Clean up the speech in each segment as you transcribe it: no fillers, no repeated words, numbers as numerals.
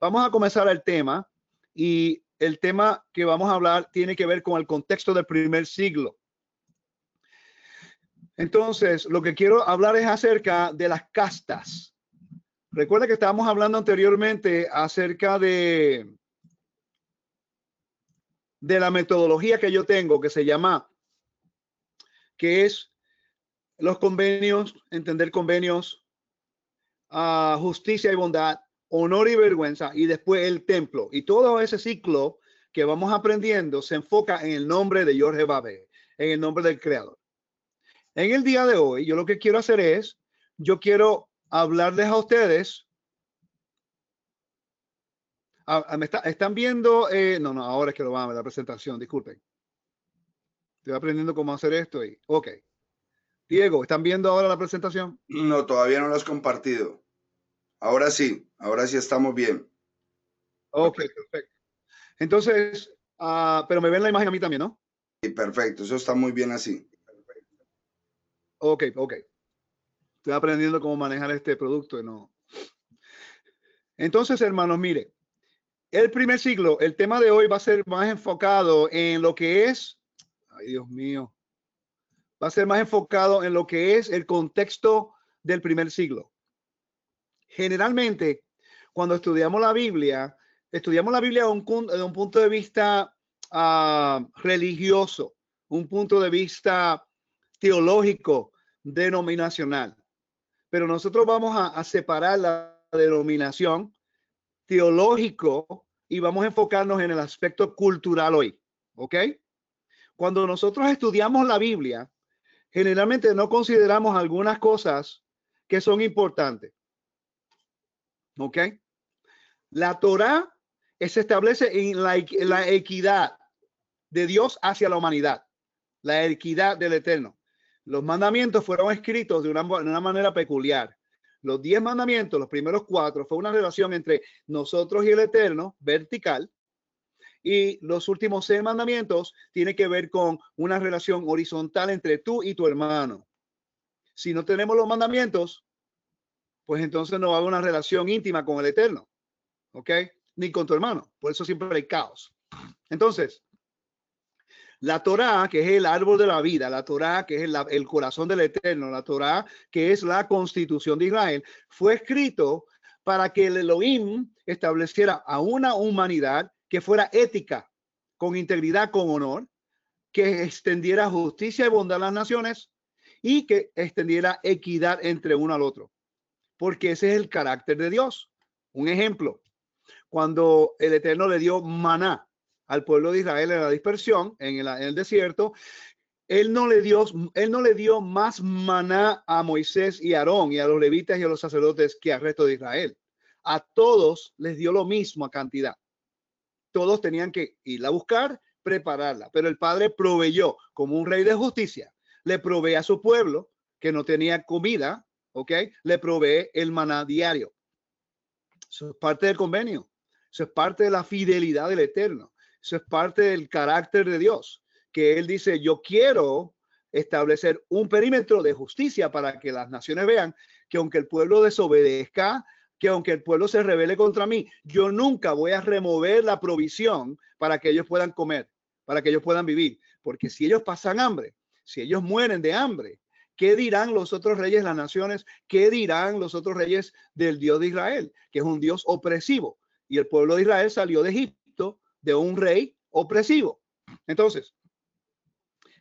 Vamos a comenzar el tema, y el tema que vamos a hablar tiene que ver con el contexto del primer siglo. Entonces, lo que quiero hablar es acerca de las castas. Recuerda que estábamos hablando anteriormente acerca de la metodología que yo tengo, que se llama, que es los convenios, entender convenios, justicia y bondad, honor y vergüenza, y después el templo. Y todo ese ciclo que vamos aprendiendo se enfoca en el nombre de Jorge Babe, en el nombre del Creador. En el día de hoy, yo lo que quiero hacer es, yo quiero hablarles a ustedes. ¿Están viendo? No, ahora es que lo van a ver la presentación, disculpen. Estoy aprendiendo cómo hacer esto. Y, ok. Diego, ¿están viendo ahora la presentación? No, todavía no lo has compartido. Ahora sí estamos bien. Ok, perfecto. Entonces, pero me ven la imagen a mí también, ¿no? Sí, perfecto, eso está muy bien así. Perfecto. Ok. Estoy aprendiendo cómo manejar este producto, ¿no? Entonces, hermanos, mire, el primer siglo, el tema de hoy va a ser más enfocado en lo que es, ay Dios mío, va a ser más enfocado en lo que es el contexto del primer siglo. Generalmente, cuando estudiamos la Biblia de un punto de vista religioso, un punto de vista teológico, denominacional. Pero nosotros vamos a separar la denominación teológico y vamos a enfocarnos en el aspecto cultural hoy. ¿Ok? Cuando nosotros estudiamos la Biblia, generalmente no consideramos algunas cosas que son importantes. ¿Ok? La Torá se establece en la equidad de Dios hacia la humanidad, la equidad del Eterno. Los mandamientos fueron escritos de una manera peculiar. Los 10 mandamientos, los primeros 4, fue una relación entre nosotros y el Eterno, vertical. Y los últimos 6 mandamientos tienen que ver con una relación horizontal entre tú y tu hermano. Si no tenemos los mandamientos, pues entonces no va a haber una relación íntima con el Eterno, ¿ok? Ni con tu hermano. Por eso siempre hay caos. Entonces, la Torá, que es el árbol de la vida, la Torá, que es el corazón del Eterno, la Torá, que es la constitución de Israel, fue escrito para que el Elohim estableciera a una humanidad que fuera ética, con integridad, con honor, que extendiera justicia y bondad a las naciones y que extendiera equidad entre uno al otro. Porque ese es el carácter de Dios. Un ejemplo, cuando el Eterno le dio maná al pueblo de Israel en la dispersión, en el desierto, él no le dio más maná a Moisés y Aarón y a los levitas y a los sacerdotes que al resto de Israel. A todos les dio lo mismo cantidad. Todos tenían que irla a buscar, prepararla, pero el Padre proveyó como un rey de justicia. Le provee a su pueblo que no tenía comida. ¿Ok? Le provee el maná diario. Eso es parte del convenio. Eso es parte de la fidelidad del Eterno. Eso es parte del carácter de Dios. Que Él dice, yo quiero establecer un perímetro de justicia para que las naciones vean que aunque el pueblo desobedezca, que aunque el pueblo se rebele contra mí, yo nunca voy a remover la provisión para que ellos puedan comer, para que ellos puedan vivir. Porque si ellos pasan hambre, si ellos mueren de hambre, ¿qué dirán los otros reyes de las naciones? ¿Qué dirán los otros reyes del Dios de Israel? Que es un Dios opresivo. Y el pueblo de Israel salió de Egipto de un rey opresivo. Entonces,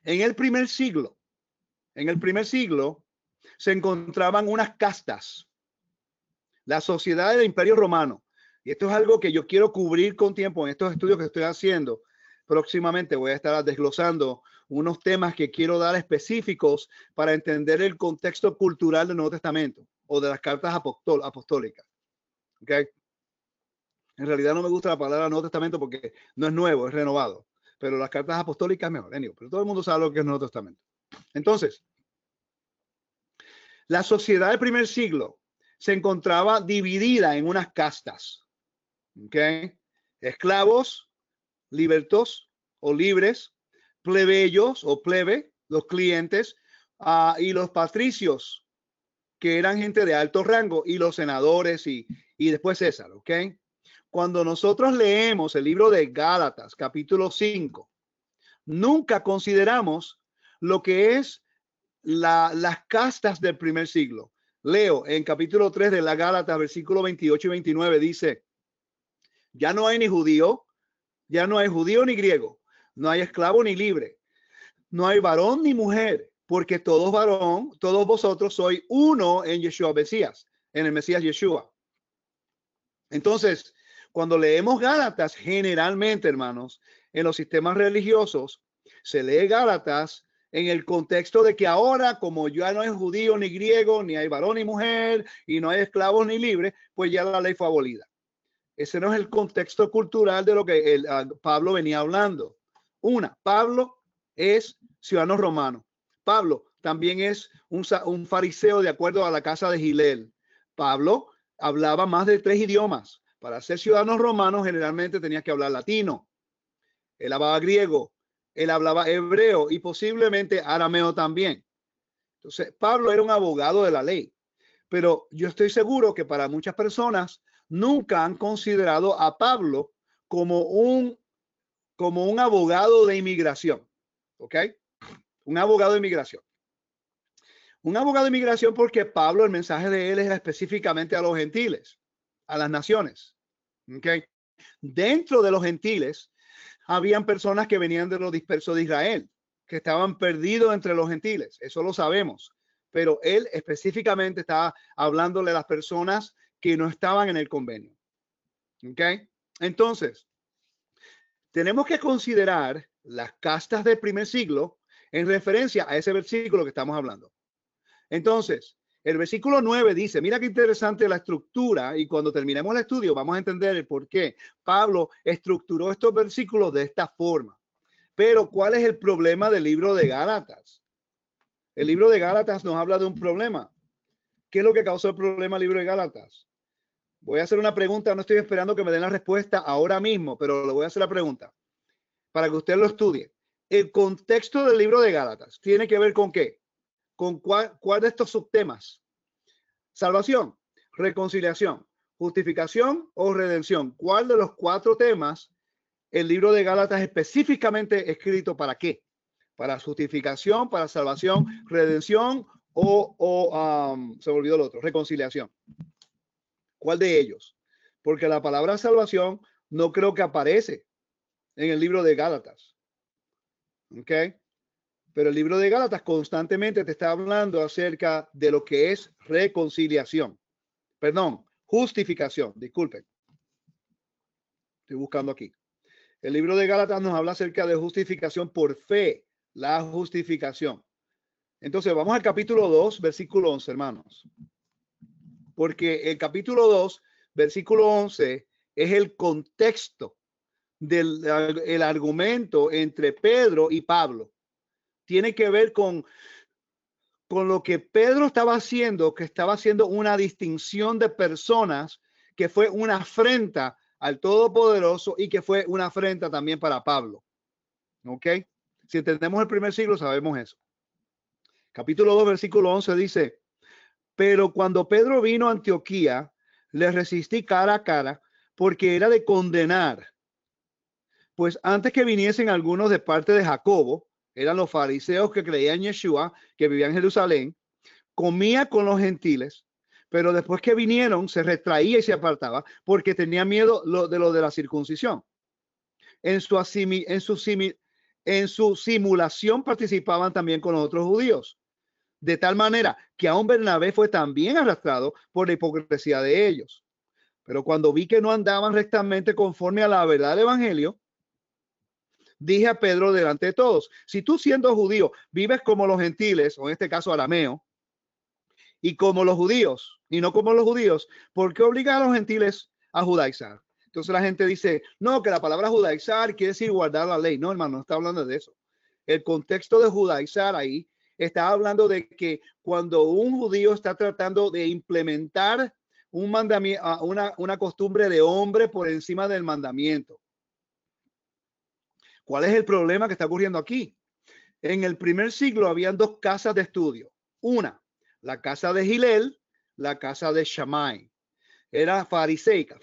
en el primer siglo se encontraban unas castas. La sociedad del Imperio Romano. Y esto es algo que yo quiero cubrir con tiempo en estos estudios que estoy haciendo. Próximamente voy a estar desglosando unos temas que quiero dar específicos para entender el contexto cultural del Nuevo Testamento o de las cartas apostólicas. ¿Ok? En realidad no me gusta la palabra Nuevo Testamento porque no es nuevo, es renovado. Pero las cartas apostólicas mejor. Pero todo el mundo sabe lo que es el Nuevo Testamento. Entonces, la sociedad del primer siglo se encontraba dividida en unas castas. ¿Ok? Esclavos, libertos o libres, plebeyos o plebe, los clientes, y los patricios, que eran gente de alto rango, y los senadores y después César, ¿ok? cuando nosotros leemos el libro de Gálatas, capítulo 5, nunca consideramos lo que es las castas del primer siglo. Leo en capítulo 3 de la Gálatas, versículo 28 y 29, dice: ya no hay ni judío, ya no hay judío ni griego, no hay esclavo ni libre, no hay varón ni mujer, porque todos vosotros sois uno en Yeshua Mesías, en el Mesías Yeshua. Entonces, cuando leemos Gálatas, generalmente, hermanos, en los sistemas religiosos, se lee Gálatas en el contexto de que ahora, como ya no hay judío ni griego, ni hay varón ni mujer, y no hay esclavos ni libres, pues ya la ley fue abolida. Ese no es el contexto cultural de lo que Pablo venía hablando. Pablo es ciudadano romano. Pablo también es un fariseo de acuerdo a la casa de Hillel. Pablo hablaba más de 3 idiomas. Para ser ciudadano romano, generalmente tenía que hablar latino. Él hablaba griego, él hablaba hebreo y posiblemente arameo también. Entonces, Pablo era un abogado de la ley. Pero yo estoy seguro que para muchas personas nunca han considerado a Pablo como un abogado de inmigración. ¿Ok? Un abogado de inmigración. Un abogado de inmigración porque Pablo, el mensaje de él es específicamente a los gentiles, a las naciones. ¿Ok? Dentro de los gentiles habían personas que venían de los dispersos de Israel, que estaban perdidos entre los gentiles. Eso lo sabemos. Pero él específicamente estaba hablándole a las personas que no estaban en el convenio. ¿Ok? Entonces, tenemos que considerar las castas del primer siglo en referencia a ese versículo que estamos hablando. Entonces, el versículo 9 dice, mira qué interesante la estructura, y cuando terminemos el estudio vamos a entender el por qué Pablo estructuró estos versículos de esta forma. Pero ¿cuál es el problema del libro de Gálatas? El libro de Gálatas nos habla de un problema. ¿Qué es lo que causó el problema del libro de Gálatas? Voy a hacer una pregunta, no estoy esperando que me den la respuesta ahora mismo, pero le voy a hacer la pregunta para que usted lo estudie. El contexto del libro de Gálatas tiene que ver con qué. ¿Con cuál de estos subtemas? Salvación, reconciliación, justificación o redención. ¿Cuál de los 4 temas el libro de Gálatas específicamente escrito para qué? Para justificación, para salvación, redención o se me olvidó el otro, reconciliación. ¿Cuál de ellos? Porque la palabra salvación no creo que aparece en el libro de Gálatas. ¿Ok? Pero el libro de Gálatas constantemente te está hablando acerca de lo que es reconciliación. Perdón, justificación. Disculpen. Estoy buscando aquí. El libro de Gálatas nos habla acerca de justificación por fe. La justificación. Entonces vamos al capítulo 2, versículo 11, hermanos. Porque el capítulo 2, versículo 11 es el contexto del argumento entre Pedro y Pablo. Tiene que ver con lo que Pedro estaba haciendo una distinción de personas que fue una afrenta al Todopoderoso y que fue una afrenta también para Pablo. ¿Ok? Si entendemos el primer siglo, sabemos eso. Capítulo 2, versículo 11 dice, pero cuando Pedro vino a Antioquía, le resistí cara a cara porque era de condenar. Pues antes que viniesen algunos de parte de Jacobo, eran los fariseos que creían en Yeshua, que vivían en Jerusalén, comía con los gentiles, pero después que vinieron se retraía y se apartaba porque tenía miedo de la circuncisión. En su simulación participaban también con los otros judíos, de tal manera que aún Bernabé fue también arrastrado por la hipocresía de ellos. Pero cuando vi que no andaban rectamente conforme a la verdad del evangelio, dije a Pedro delante de todos, si tú siendo judío vives como los gentiles, o en este caso arameo, y como los judíos, y no como los judíos, ¿por qué obligas a los gentiles a judaizar? Entonces la gente dice, no, que la palabra judaizar quiere decir guardar la ley. No, hermano, no está hablando de eso. El contexto de judaizar ahí está hablando de que cuando un judío está tratando de implementar un mandamiento, una costumbre de hombre por encima del mandamiento. ¿Cuál es el problema que está ocurriendo aquí? En el primer siglo habían 2 casas de estudio. Una, la casa de Hillel, la casa de Shammai. Era farisaica.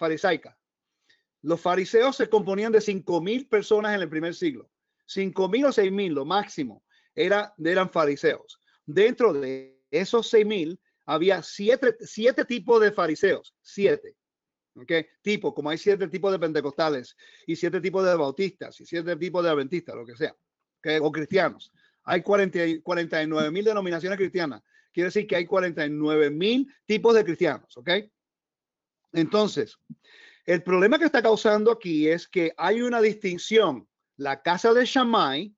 Los fariseos se componían de 5,000 personas en el primer siglo. 5,000 o 6,000, lo máximo, eran fariseos. Dentro de esos 6,000 había siete tipos de fariseos. Siete. ¿Okay? Tipo, como hay 7 tipos de pentecostales y 7 tipos de bautistas y 7 tipos de adventistas, lo que sea. ¿Okay? O cristianos. Hay 49,000 denominaciones cristianas. Quiere decir que hay 49,000 tipos de cristianos. ¿Ok? Entonces, el problema que está causando aquí es que hay una distinción. La casa de Shammai,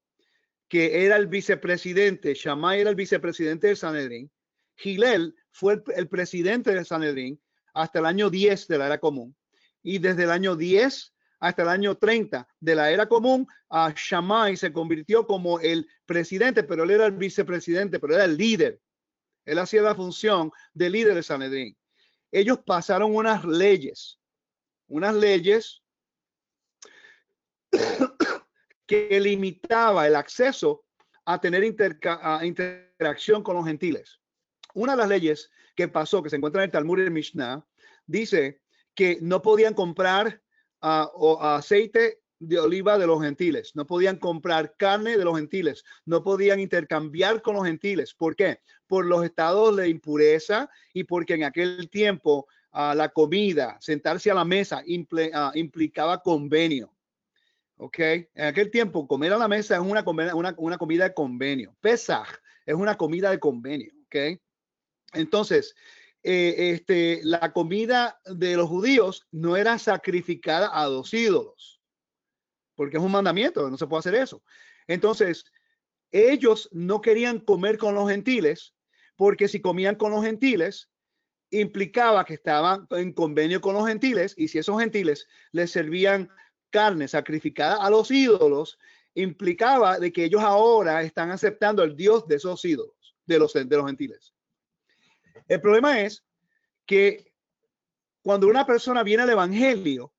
que era el vicepresidente, Shammai era el vicepresidente del Sanedrín. Hillel fue el presidente del Sanedrín hasta el año 10 de la era común. Y desde el año 10 hasta el año 30 de la era común, a Shammai se convirtió como el presidente, pero él era el vicepresidente, pero era el líder. Él hacía la función de líder del Sanedrín. Ellos pasaron unas leyes que limitaba el acceso a tener interacción con los gentiles. Una de las leyes que pasó, que se encuentra en el Talmud y el Mishnah, dice que no podían comprar aceite de oliva de los gentiles, no podían comprar carne de los gentiles, no podían intercambiar con los gentiles. ¿Por qué? Por los estados de impureza y porque en aquel tiempo la comida, sentarse a la mesa, implicaba convenio. Ok, en aquel tiempo comer a la mesa es una comida de convenio. Pesaj es una comida de convenio. Ok, entonces la comida de los judíos no era sacrificada a dos ídolos, porque es un mandamiento, no se puede hacer eso. Entonces ellos no querían comer con los gentiles, porque si comían con los gentiles implicaba que estaban en convenio con los gentiles, y si esos gentiles les servían carne sacrificada a los ídolos, implicaba de que ellos ahora están aceptando al Dios de esos ídolos, de los gentiles. El problema es que cuando una persona viene al evangelio,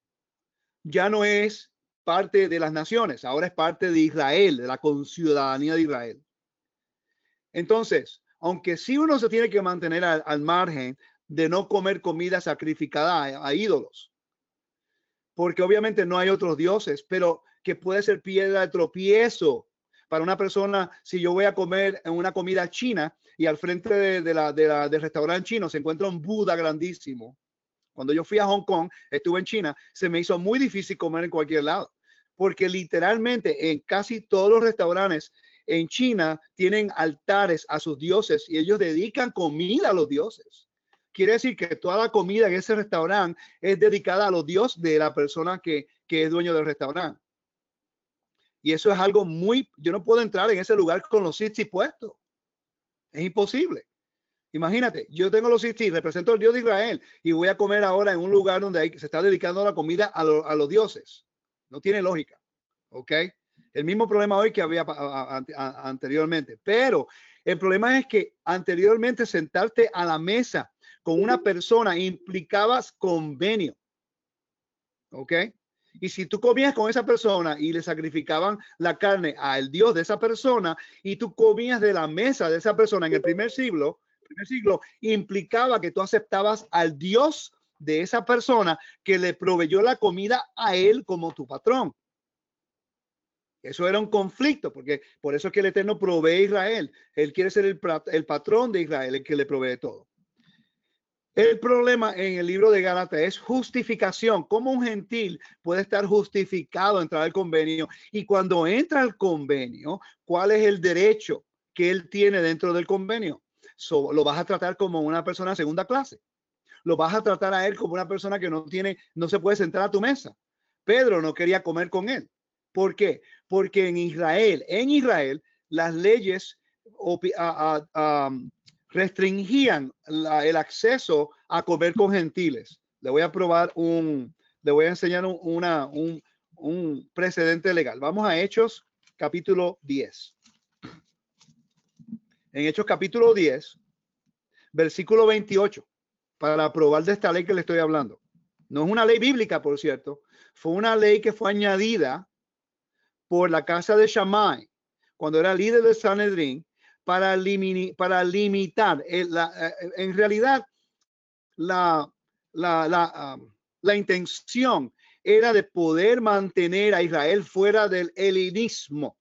ya no es parte de las naciones, ahora es parte de Israel, de la conciudadanía de Israel. Entonces, aunque sí uno se tiene que mantener al margen de no comer comida sacrificada a ídolos, porque obviamente no hay otros dioses, pero que puede ser piedra de tropiezo para una persona. Si yo voy a comer en una comida china y al frente del restaurante chino se encuentra un Buda grandísimo. Cuando yo fui a Hong Kong, estuve en China, se me hizo muy difícil comer en cualquier lado, porque literalmente en casi todos los restaurantes en China tienen altares a sus dioses y ellos dedican comida a los dioses. Quiere decir que toda la comida en ese restaurante es dedicada a los dioses de la persona que es dueño del restaurante. Y eso es algo muy... Yo no puedo entrar en ese lugar con los tzitzis puestos. Es imposible. Imagínate, yo tengo los tzitzis, represento al Dios de Israel y voy a comer ahora en un lugar donde se está dedicando la comida a los dioses. No tiene lógica. ¿Ok? El mismo problema hoy que había anteriormente. Pero el problema es que anteriormente sentarte a la mesa con una persona implicabas convenio. ¿Ok? Y si tú comías con esa persona y le sacrificaban la carne al Dios de esa persona y tú comías de la mesa de esa persona en el primer siglo, implicaba que tú aceptabas al Dios de esa persona que le proveyó la comida a él como tu patrón. Eso era un conflicto, porque por eso es que el Eterno provee a Israel. Él quiere ser el patrón de Israel, el que le provee todo. El problema en el libro de Gálatas es justificación. ¿Cómo un gentil puede estar justificado a entrar al convenio? Y cuando entra al convenio, ¿cuál es el derecho que él tiene dentro del convenio? ¿Lo vas a tratar como una persona de segunda clase? ¿Lo vas a tratar a él como una persona que no se puede sentar a tu mesa? Pedro no quería comer con él. ¿Por qué? Porque en Israel, las leyes restringían el acceso a comer con gentiles. Le voy a enseñar un precedente legal. Vamos a Hechos capítulo 10. En Hechos capítulo 10, versículo 28, para probar de esta ley que le estoy hablando. No es una ley bíblica, por cierto. Fue una ley que fue añadida por la casa de Shammai, cuando era líder del Sanedrín, para limitar, en realidad, la intención era de poder mantener a Israel fuera del helenismo.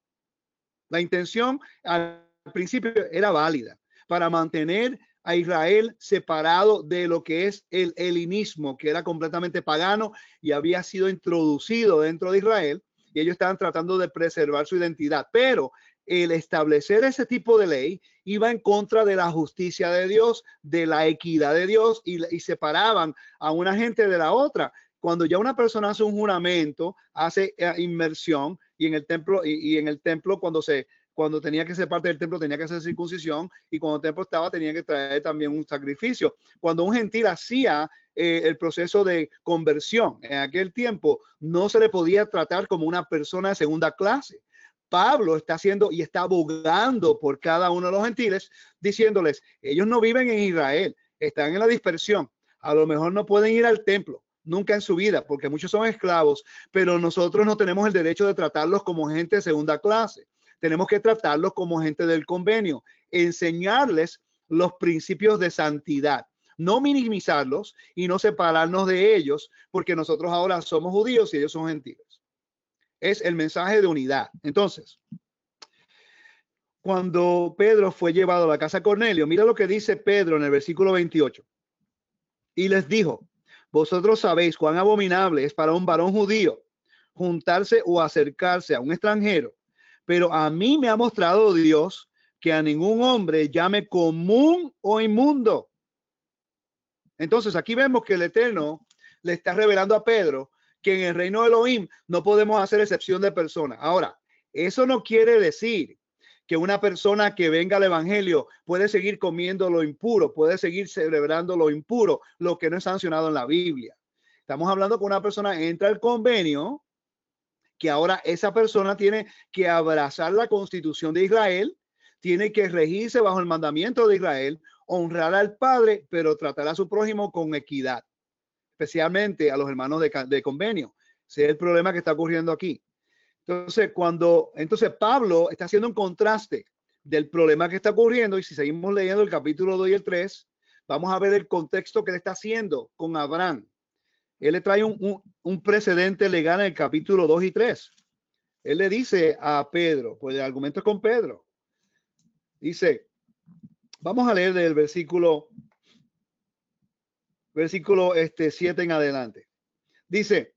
La intención al principio era válida para mantener a Israel separado de lo que es el helenismo, que era completamente pagano y había sido introducido dentro de Israel, y ellos estaban tratando de preservar su identidad. Pero el establecer ese tipo de ley iba en contra de la justicia de Dios, de la equidad de Dios, y separaban a una gente de la otra. Cuando ya una persona hace un juramento, hace inmersión, y en el templo, cuando tenía que ser parte del templo, tenía que hacer circuncisión, y cuando el templo estaba, tenía que traer también un sacrificio. Cuando un gentil hacía el proceso de conversión en aquel tiempo, no se le podía tratar como una persona de segunda clase. Pablo está haciendo y está abogando por cada uno de los gentiles, diciéndoles, ellos no viven en Israel, están en la dispersión, a lo mejor no pueden ir al templo nunca en su vida, porque muchos son esclavos, pero nosotros no tenemos el derecho de tratarlos como gente de segunda clase. Tenemos que tratarlos como gente del convenio, enseñarles los principios de santidad, no minimizarlos y no separarnos de ellos, porque nosotros ahora somos judíos y ellos son gentiles. Es el mensaje de unidad. Entonces, cuando Pedro fue llevado a la casa de Cornelio, mira lo que dice Pedro en el versículo 28. Y les dijo, vosotros sabéis cuán abominable es para un varón judío juntarse o acercarse a un extranjero. Pero a mí me ha mostrado Dios que a ningún hombre llame común o inmundo. Entonces aquí vemos que el Eterno le está revelando a Pedro que en el reino de Elohim no podemos hacer excepción de personas. Ahora, eso no quiere decir que una persona que venga al evangelio puede seguir comiendo lo impuro, puede seguir celebrando lo impuro, lo que no es sancionado en la Biblia. Estamos hablando que una persona entra al convenio, que ahora esa persona tiene que abrazar la constitución de Israel, tiene que regirse bajo el mandamiento de Israel, honrar al padre, pero tratar a su prójimo con equidad, especialmente a los hermanos de convenio. Ese es el problema que está ocurriendo aquí. Entonces, Pablo está haciendo un contraste del problema que está ocurriendo, y si seguimos leyendo el capítulo 2 y el 3, vamos a ver el contexto que le está haciendo con Abraham. Él le trae un precedente legal en el capítulo 2 y 3. Él le dice a Pedro, pues el argumento es con Pedro. Dice, vamos a leer del versículo 7 en adelante. Dice,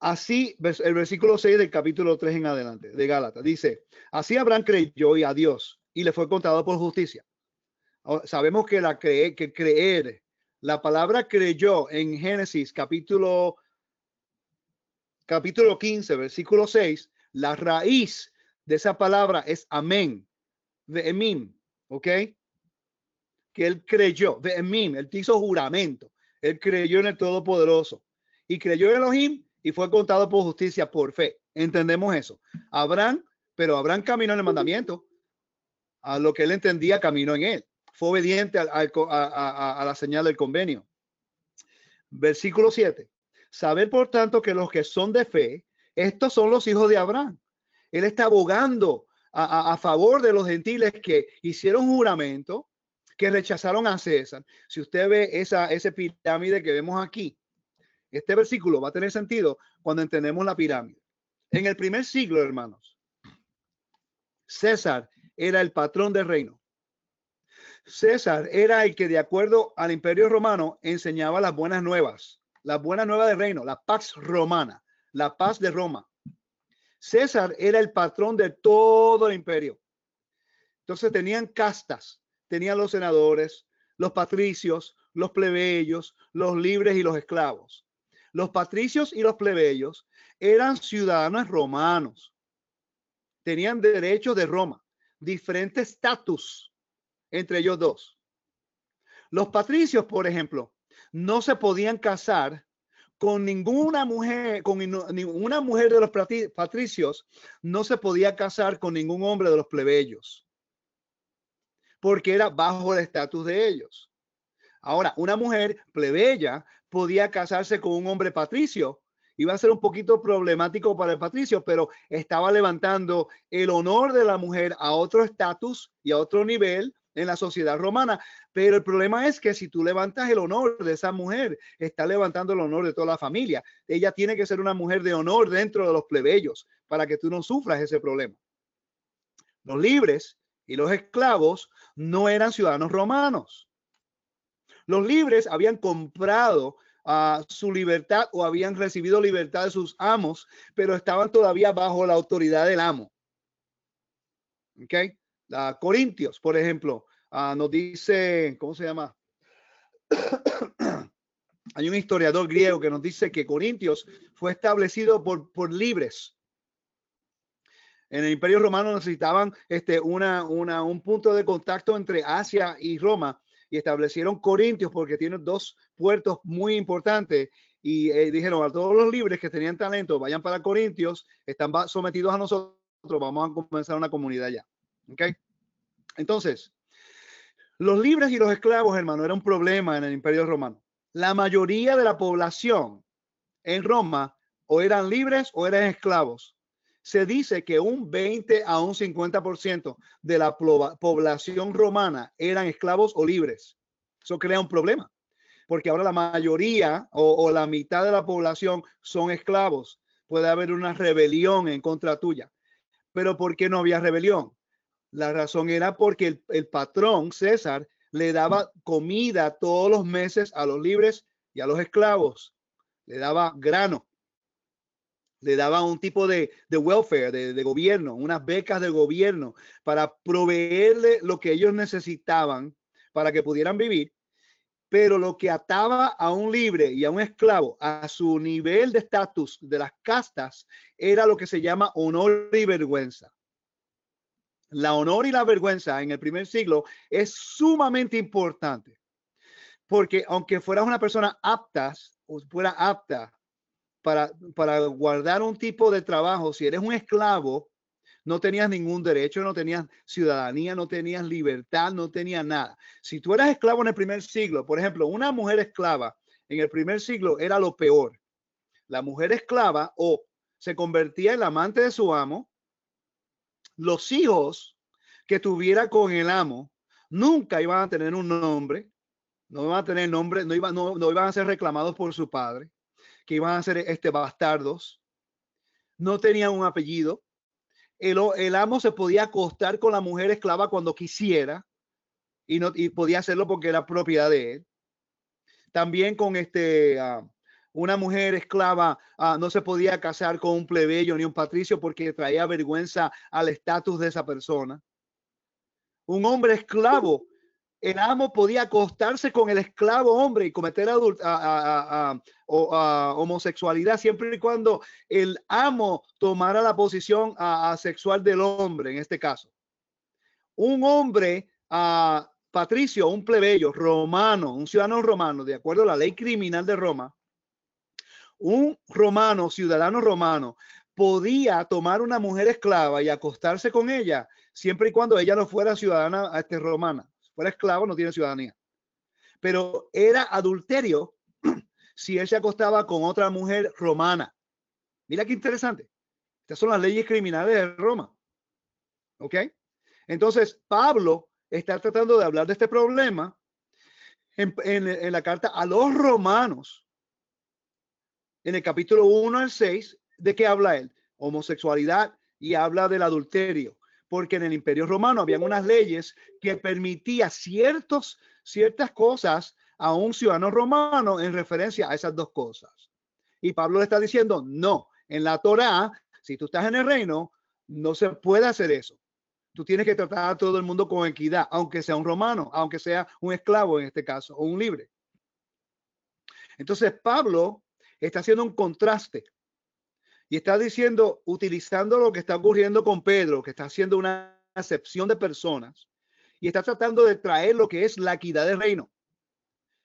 así, el versículo 6 del capítulo 3 en adelante, de Gálatas. Dice, así Abraham creyó a Dios y le fue contado por justicia. Ahora, sabemos que creer. La palabra creyó en Génesis capítulo 15, versículo 6. La raíz de esa palabra es amén, de emim, ¿ok? Que él creyó, de emim, él hizo juramento. Él creyó en el Todopoderoso y creyó en Elohim y fue contado por justicia, por fe. Entendemos eso. Abraham caminó en el mandamiento. A lo que él entendía, caminó en él. Fue obediente a la señal del convenio. Versículo 7. Saber, por tanto, que los que son de fe, estos son los hijos de Abraham. Él está abogando a favor de los gentiles que hicieron juramento, que rechazaron a César. Si usted ve esa pirámide que vemos aquí, este versículo va a tener sentido cuando entendemos la pirámide. En el primer siglo, hermanos, César era el patrón del reino. César era el que, de acuerdo al Imperio Romano, enseñaba las buenas nuevas del reino, la pax romana, la paz de Roma. César era el patrón de todo el imperio. Entonces tenían castas, tenían los senadores, los patricios, los plebeyos, los libres y los esclavos. Los patricios y los plebeyos eran ciudadanos romanos. Tenían derechos de Roma, diferente estatus entre ellos dos. Los patricios, por ejemplo, no se podían casar con ninguna mujer, ninguna mujer de los patricios no se podía casar con ningún hombre de los plebeyos, porque era bajo el estatus de ellos. Ahora, una mujer plebeya podía casarse con un hombre patricio. Iba a ser un poquito problemático para el patricio, pero estaba levantando el honor de la mujer a otro estatus y a otro nivel en la sociedad romana. Pero el problema es que si tú levantas el honor de esa mujer, está levantando el honor de toda la familia. Ella tiene que ser una mujer de honor dentro de los plebeyos para que tú no sufras ese problema. Los libres y los esclavos no eran ciudadanos romanos. Los libres habían comprado su libertad o habían recibido libertad de sus amos, pero estaban todavía bajo la autoridad del amo. Okay. Corintios, por ejemplo, nos dice, ¿cómo se llama? Hay un historiador griego que nos dice que Corintios fue establecido por libres. En el Imperio Romano necesitaban un punto de contacto entre Asia y Roma, y establecieron Corintios porque tiene dos puertos muy importantes. Y dijeron a todos los libres que tenían talento, vayan para Corintios, están sometidos a nosotros. Vamos a comenzar una comunidad ya. ¿Okay? Entonces, los libres y los esclavos, hermano, era un problema en el Imperio Romano. La mayoría de la población en Roma o eran libres o eran esclavos. Se dice que un 20 a un 50% de la población romana eran esclavos o libres. Eso crea un problema, porque ahora la mayoría o la mitad de la población son esclavos. Puede haber una rebelión en contra tuya. Pero ¿por qué no había rebelión? La razón era porque el patrón César le daba comida todos los meses a los libres y a los esclavos. Le daba grano. Le daba un tipo de welfare, de gobierno, unas becas de gobierno para proveerle lo que ellos necesitaban para que pudieran vivir. Pero lo que ataba a un libre y a un esclavo a su nivel de estatus de las castas era lo que se llama honor y vergüenza. La honor y la vergüenza en el primer siglo es sumamente importante, porque aunque fueras una persona apta para guardar un tipo de trabajo, si eres un esclavo, no tenías ningún derecho, no tenías ciudadanía, no tenías libertad, no tenías nada. Si tú eras esclavo en el primer siglo, por ejemplo, una mujer esclava en el primer siglo era lo peor. La mujer esclava o se convertía en la amante de su amo. Los hijos que tuviera con el amo nunca iban a tener un nombre, no iban a tener nombre, no iban a ser reclamados por su padre, que iban a ser bastardos. No tenían un apellido. El amo se podía acostar con la mujer esclava cuando quisiera y podía hacerlo porque era propiedad de él. También con una mujer esclava no se podía casar con un plebeyo ni un patricio porque traía vergüenza al estatus de esa persona. Un hombre esclavo, el amo podía acostarse con el esclavo hombre y cometer homosexualidad siempre y cuando el amo tomara la posición asexual del hombre, en este caso. Un hombre patricio, un plebeyo romano, un ciudadano romano, de acuerdo a la ley criminal de Roma, un romano, ciudadano romano, podía tomar una mujer esclava y acostarse con ella siempre y cuando ella no fuera ciudadana romana. Fuera esclavo, no tiene ciudadanía. Pero era adulterio si él se acostaba con otra mujer romana. Mira qué interesante. Estas son las leyes criminales de Roma. ¿Ok? Entonces, Pablo está tratando de hablar de este problema en la carta a los romanos. En el capítulo 1 al 6, ¿de qué habla él? Homosexualidad y habla del adulterio. Porque en el Imperio Romano habían unas leyes que permitía ciertas cosas a un ciudadano romano en referencia a esas dos cosas. Y Pablo le está diciendo, no, en la Torá, si tú estás en el reino, no se puede hacer eso. Tú tienes que tratar a todo el mundo con equidad, aunque sea un romano, aunque sea un esclavo en este caso, o un libre. Entonces Pablo está haciendo un contraste. Y está diciendo, utilizando lo que está ocurriendo con Pedro, que está haciendo una acepción de personas, y está tratando de traer lo que es la equidad del reino.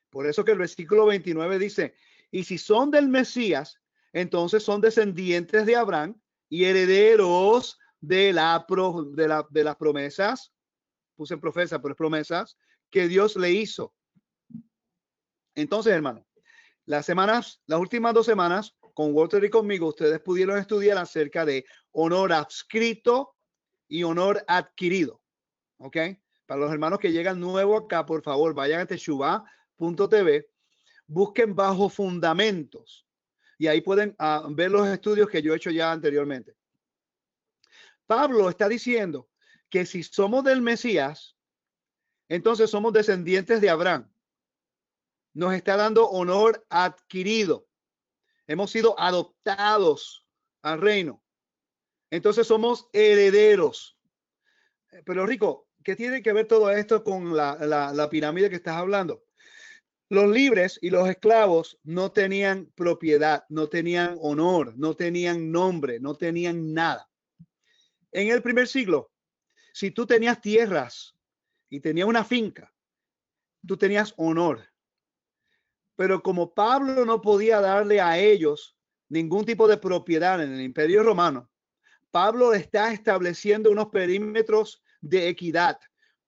Por eso que el versículo 29 dice, y si son del Mesías, entonces son descendientes de Abraham y herederos de las promesas, puse profesa, pero es promesas, que Dios le hizo. Entonces, hermano, las últimas dos semanas, con Walter y conmigo, ustedes pudieron estudiar acerca de honor adscrito y honor adquirido. ¿Ok? Para los hermanos que llegan nuevo acá, por favor, vayan a teshuvá.tv, busquen bajo fundamentos y ahí pueden ver los estudios que yo he hecho ya anteriormente. Pablo está diciendo que si somos del Mesías, entonces somos descendientes de Abraham. Nos está dando honor adquirido. Hemos sido adoptados al reino. Entonces somos herederos. Pero Rico, ¿qué tiene que ver todo esto con la pirámide que estás hablando? Los libres y los esclavos no tenían propiedad, no tenían honor, no tenían nombre, no tenían nada. En el primer siglo, si tú tenías tierras y tenías una finca, tú tenías honor. Pero como Pablo no podía darle a ellos ningún tipo de propiedad en el Imperio Romano, Pablo está estableciendo unos perímetros de equidad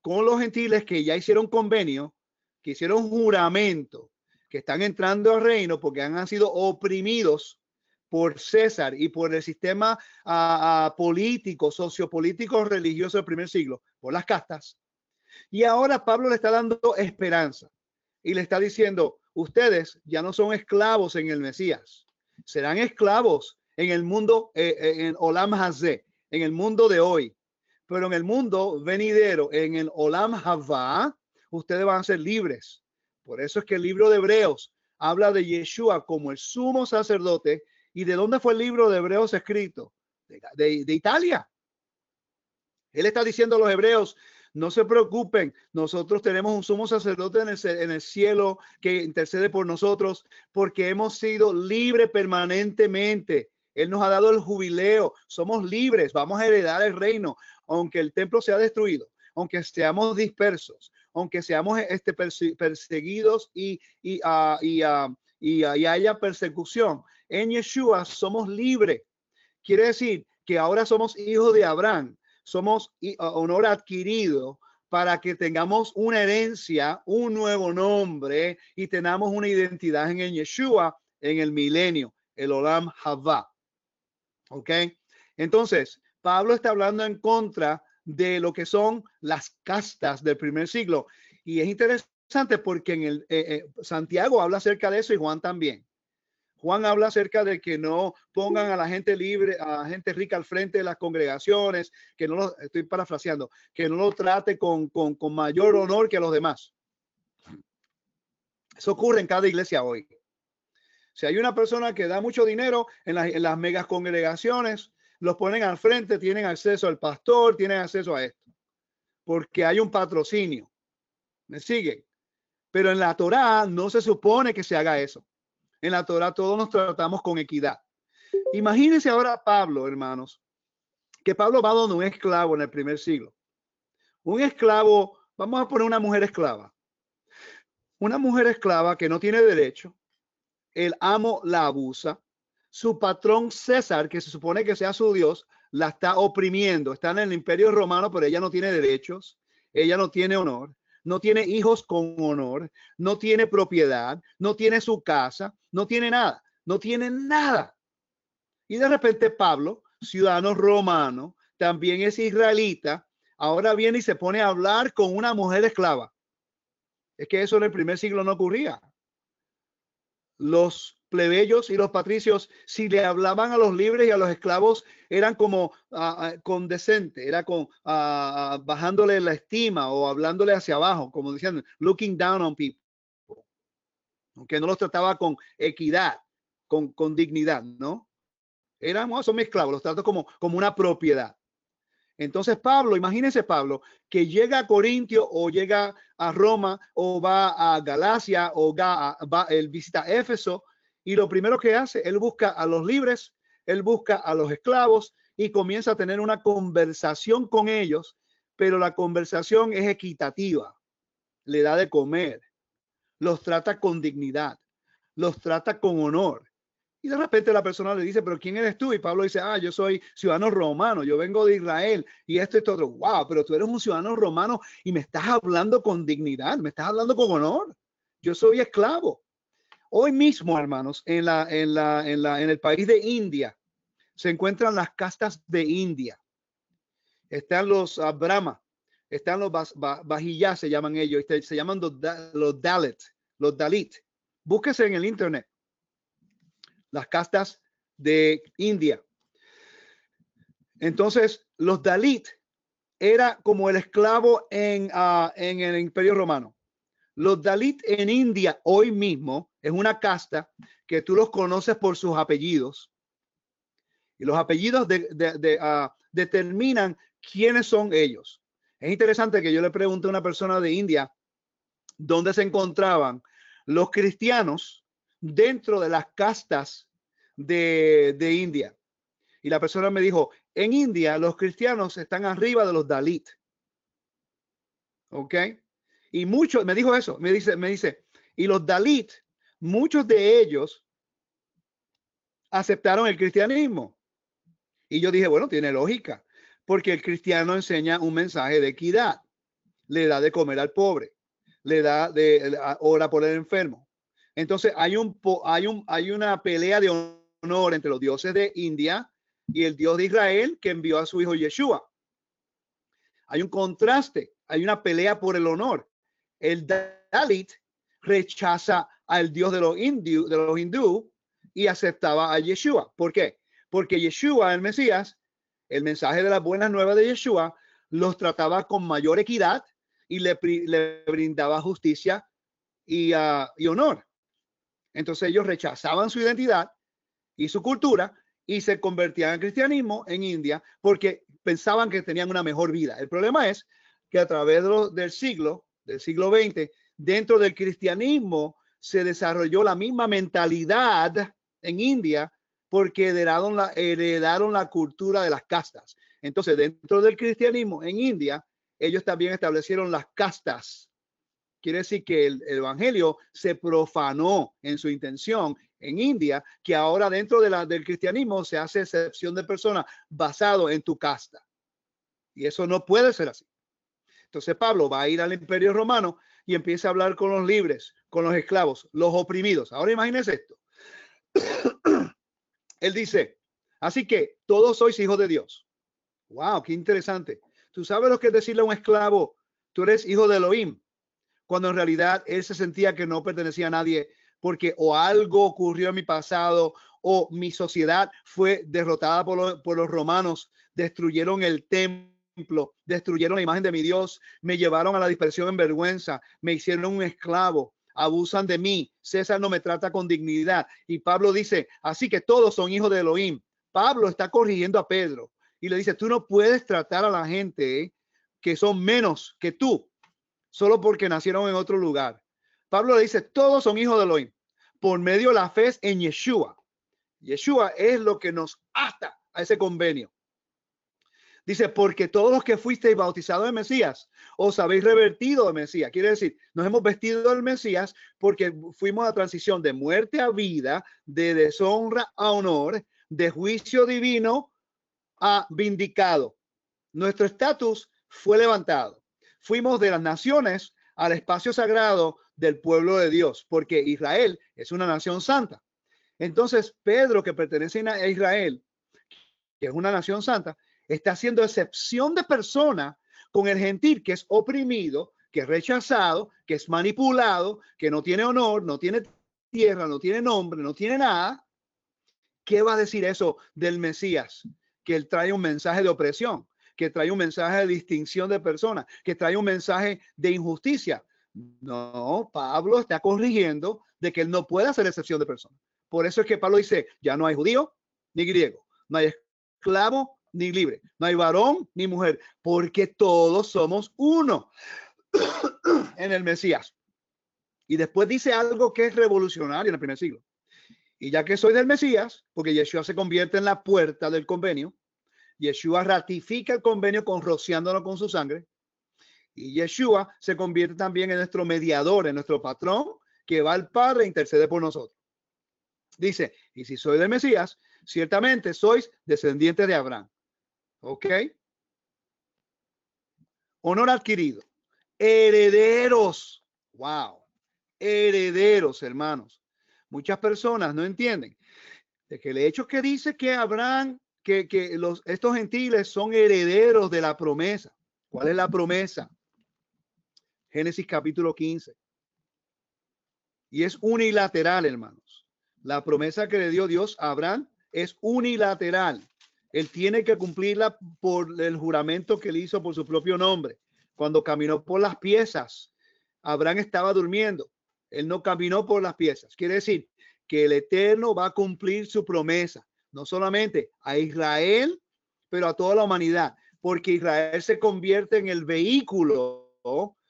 con los gentiles que ya hicieron convenio, que hicieron juramento, que están entrando al reino porque han sido oprimidos por César y por el sistema político, sociopolítico, religioso del primer siglo, por las castas. Y ahora Pablo le está dando esperanza y le está diciendo, ustedes ya no son esclavos en el Mesías, serán esclavos en el mundo, en Olam Hazé, en el mundo de hoy, pero en el mundo venidero, en el Olam Havá, ustedes van a ser libres. Por eso es que el libro de Hebreos habla de Yeshua como el sumo sacerdote. ¿Y de dónde fue el libro de Hebreos escrito? De Italia. Él está diciendo a los hebreos, no se preocupen, nosotros tenemos un sumo sacerdote en el cielo que intercede por nosotros porque hemos sido libres permanentemente. Él nos ha dado el jubileo, somos libres, vamos a heredar el reino, aunque el templo sea destruido, aunque seamos dispersos, aunque seamos perseguidos y haya persecución. En Yeshua somos libres. Quiere decir que ahora somos hijos de Abraham. Somos honor adquirido para que tengamos una herencia, un nuevo nombre y tengamos una identidad en el Yeshua, en el milenio, el Olam Havá. ¿Ok? Entonces, Pablo está hablando en contra de lo que son las castas del primer siglo. Y es interesante porque en el Santiago habla acerca de eso y Juan también. Juan habla acerca de que no pongan a la gente libre, a la gente rica al frente de las congregaciones, que no lo, estoy parafraseando, que no lo trate con mayor honor que a los demás. Eso ocurre en cada iglesia hoy. Si hay una persona que da mucho dinero en las megas congregaciones, los ponen al frente, tienen acceso al pastor, tienen acceso a esto, porque hay un patrocinio. ¿Me siguen? Pero en la Torá no se supone que se haga eso. En la Torá todos nos tratamos con equidad. Imagínense ahora Pablo, hermanos, que Pablo va donde un esclavo en el primer siglo. Un esclavo, vamos a poner una mujer esclava que no tiene derecho, el amo la abusa, su patrón César, que se supone que sea su Dios, la está oprimiendo, está en el Imperio Romano, pero ella no tiene derechos, ella no tiene honor. No tiene hijos con honor, no tiene propiedad, no tiene su casa, no tiene nada, no tiene nada. Y de repente Pablo, ciudadano romano, también es israelita, ahora viene y se pone a hablar con una mujer esclava. Es que eso en el primer siglo no ocurría. Los plebeyos y los patricios, si le hablaban a los libres y a los esclavos, eran como condescente, era con bajándole la estima o hablándole hacia abajo, como diciendo, looking down on people, aunque no los trataba con equidad, con dignidad, ¿no? Son mis esclavos, los trato como una propiedad. Entonces Pablo, imagínense Pablo, que llega a Corintio o llega a Roma o va a Galacia o visita Éfeso, y lo primero que hace, él busca a los libres, él busca a los esclavos y comienza a tener una conversación con ellos, pero la conversación es equitativa, le da de comer, los trata con dignidad, los trata con honor. Y de repente la persona le dice, pero ¿quién eres tú? Y Pablo dice, yo soy ciudadano romano, yo vengo de Israel y esto otro. Wow, pero tú eres un ciudadano romano y me estás hablando con dignidad, me estás hablando con honor. Yo soy esclavo. Hoy mismo, hermanos, en el país de India, se encuentran las castas de India. Están los Brahma, están los vajillá, se llaman ellos, se llaman los Dalits. Búsquese en el internet las castas de India. Entonces, los Dalit era como el esclavo en el Imperio Romano. Los Dalit en India hoy mismo es una casta que tú los conoces por sus apellidos. Y los apellidos determinan quiénes son ellos. Es interesante que yo le pregunte a una persona de India dónde se encontraban los cristianos dentro de las castas de India. Y la persona me dijo, en India los cristianos están arriba de los Dalit. ¿Ok? Y muchos, me dijo eso, me dice, y los Dalit, muchos de ellos aceptaron el cristianismo. Y yo dije, bueno, tiene lógica, porque el cristiano enseña un mensaje de equidad. Le da de comer al pobre, le da de ora por el enfermo. Entonces hay una pelea de honor entre los dioses de India y el Dios de Israel que envió a su hijo Yeshua. Hay un contraste, hay una pelea por el honor. El Dalit rechaza al Dios de los hindú y aceptaba a Yeshua. ¿Por qué? Porque Yeshua, el Mesías, el mensaje de las buenas nuevas de Yeshua, los trataba con mayor equidad y le brindaba justicia y honor. Entonces ellos rechazaban su identidad y su cultura y se convertían al cristianismo en India porque pensaban que tenían una mejor vida. El problema es que a través del siglo XX, dentro del cristianismo se desarrolló la misma mentalidad en India porque heredaron la cultura de las castas. Entonces, dentro del cristianismo en India, ellos también establecieron las castas. Quiere decir que el evangelio se profanó en su intención en India, que ahora dentro del cristianismo se hace excepción de personas basado en tu casta. Y eso no puede ser así. Entonces Pablo va a ir al Imperio Romano y empieza a hablar con los libres, con los esclavos, los oprimidos. Ahora imagínense esto. Él dice, así que todos sois hijos de Dios. Wow, qué interesante. Tú sabes lo que es decirle a un esclavo, tú eres hijo de Elohim, cuando en realidad él se sentía que no pertenecía a nadie porque o algo ocurrió en mi pasado o mi sociedad fue derrotada por los romanos, destruyeron el templo, destruyeron la imagen de mi Dios, me llevaron a la dispersión en vergüenza, me hicieron un esclavo, abusan de mí, César no me trata con dignidad. Y Pablo dice, así que todos son hijos de Elohim. Pablo está corrigiendo a Pedro. Y le dice, tú no puedes tratar a la gente que son menos que tú, solo porque nacieron en otro lugar. Pablo le dice, todos son hijos de Elohim, por medio de la fe en Yeshua. Yeshua es lo que nos ata a ese convenio. Dice, porque todos los que fuisteis bautizados de Mesías, os habéis revertido de Mesías. Quiere decir, nos hemos vestido del Mesías porque fuimos a transición de muerte a vida, de deshonra a honor, de juicio divino a vindicado. Nuestro estatus fue levantado. Fuimos de las naciones al espacio sagrado del pueblo de Dios, porque Israel es una nación santa. Entonces, Pedro, que pertenece a Israel, que es una nación santa, está haciendo excepción de persona con el gentil que es oprimido, que es rechazado, que es manipulado, que no tiene honor, no tiene tierra, no tiene nombre, no tiene nada. ¿Qué va a decir eso del Mesías? Que él trae un mensaje de opresión, que trae un mensaje de distinción de personas, que trae un mensaje de injusticia. No, Pablo está corrigiendo de que él no puede hacer excepción de personas. Por eso es que Pablo dice, ya no hay judío ni griego, no hay esclavo ni libre, no hay varón ni mujer, porque todos somos uno en el Mesías. Y después dice algo que es revolucionario en el primer siglo. Y ya que soy del Mesías, porque Yeshua se convierte en la puerta del convenio, Yeshua ratifica el convenio rociándolo con su sangre, y Yeshua se convierte también en nuestro mediador, en nuestro patrón, que va al Padre e intercede por nosotros. Dice, y si soy del Mesías, ciertamente sois descendientes de Abraham. ¿Ok? Honor adquirido. Herederos. Wow. Herederos, hermanos. Muchas personas no entienden de que el hecho que dice que Abraham, estos gentiles son herederos de la promesa. ¿Cuál es la promesa? Génesis capítulo 15. Y es unilateral, hermanos. La promesa que le dio Dios a Abraham es unilateral. Él tiene que cumplirla por el juramento que le hizo por su propio nombre. Cuando caminó por las piezas, Abraham estaba durmiendo. Él no caminó por las piezas. Quiere decir que el Eterno va a cumplir su promesa, no solamente a Israel, pero a toda la humanidad, porque Israel se convierte en el vehículo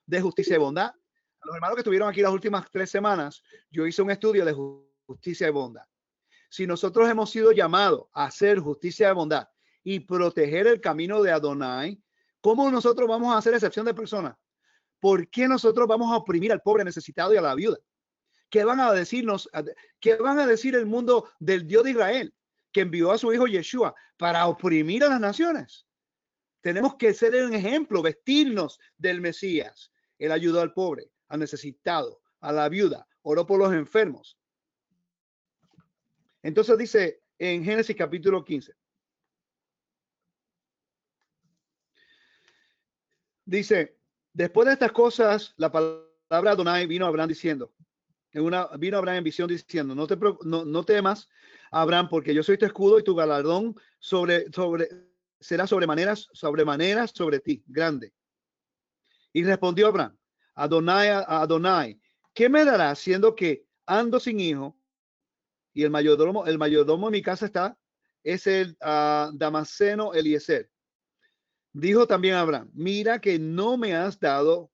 de justicia y bondad. A los hermanos que estuvieron aquí las últimas 3 semanas, yo hice un estudio de justicia y bondad. Si nosotros hemos sido llamados a hacer justicia y bondad y proteger el camino de Adonai, ¿cómo nosotros vamos a hacer excepción de personas? ¿Por qué nosotros vamos a oprimir al pobre, necesitado y a la viuda? ¿Qué van a decirnos? ¿Qué van a decir el mundo del Dios de Israel, que envió a su hijo Yeshua para oprimir a las naciones? Tenemos que ser un ejemplo, vestirnos del Mesías. Él ayudó al pobre, al necesitado, a la viuda, oró por los enfermos. Entonces dice en Génesis capítulo 15. Dice, después de estas cosas, la palabra Adonai vino a Abraham diciendo, vino Abraham en visión diciendo, no temas, Abraham, porque yo soy tu escudo y tu galardón será sobremaneras sobre ti, grande. Y respondió Abraham, Adonai, ¿qué me darás siendo que ando sin hijo? Y el mayordomo de mi casa es el Damasceno Eliezer. Dijo también Abraham, mira que no me has dado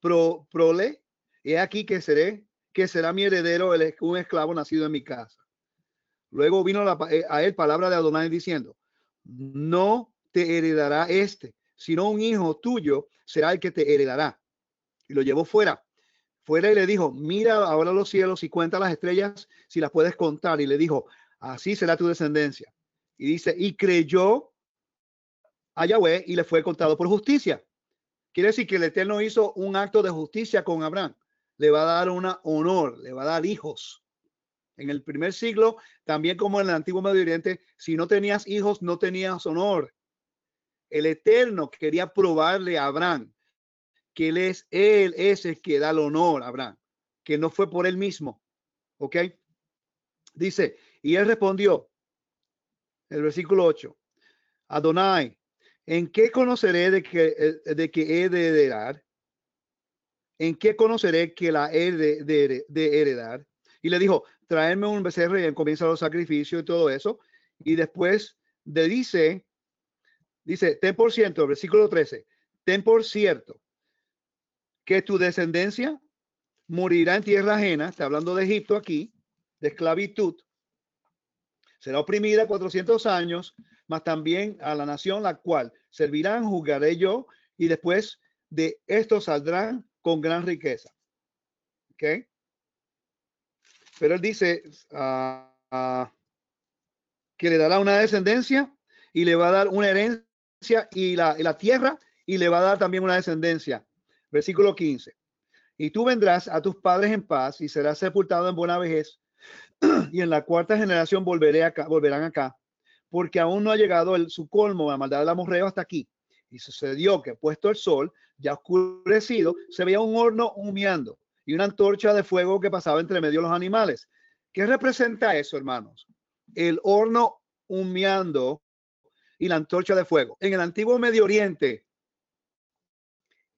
prole, he aquí que será mi heredero, un esclavo nacido en mi casa. Luego vino a él palabra de Adonai diciendo, no te heredará sino un hijo tuyo será el que te heredará. Y lo llevó fuera y le dijo, mira ahora los cielos y cuenta las estrellas si las puedes contar. Y le dijo, así será tu descendencia. Y dice, y creyó a Yahweh y le fue contado por justicia. Quiere decir que el Eterno hizo un acto de justicia con Abraham. Le va a dar un honor, le va a dar hijos. En el primer siglo, también como en el antiguo Medio Oriente, si no tenías hijos, no tenías honor. El Eterno quería probarle a Abraham que él es el que da el honor a Abraham, que no fue por él mismo. ¿Ok? Dice, y él respondió, el versículo 8, Adonai, ¿en qué conoceré de que he de heredar? ¿En qué conoceré que la he de heredar? Y le dijo, traerme un becerro, y él comienza los sacrificios y todo eso. Y después le dice, ten por cierto, versículo 13, ten por cierto que tu descendencia morirá en tierra ajena. Está hablando de Egipto aquí, de esclavitud. Será oprimida 400 años, mas también a la nación la cual servirán, juzgaré yo, y después de esto saldrán con gran riqueza. ¿Ok? Pero él dice que le dará una descendencia y le va a dar una herencia y la tierra, y le va a dar también una descendencia. Versículo 15. Y tú vendrás a tus padres en paz y serás sepultado en buena vejez, y en la 4ª generación volverán acá, porque aún no ha llegado su colmo, la maldad del amorreo hasta aquí. Y sucedió que puesto el sol, ya oscurecido, se veía un horno humeando y una antorcha de fuego que pasaba entre medio de los animales. ¿Qué representa eso, hermanos? El horno humeando y la antorcha de fuego. En el antiguo Medio Oriente,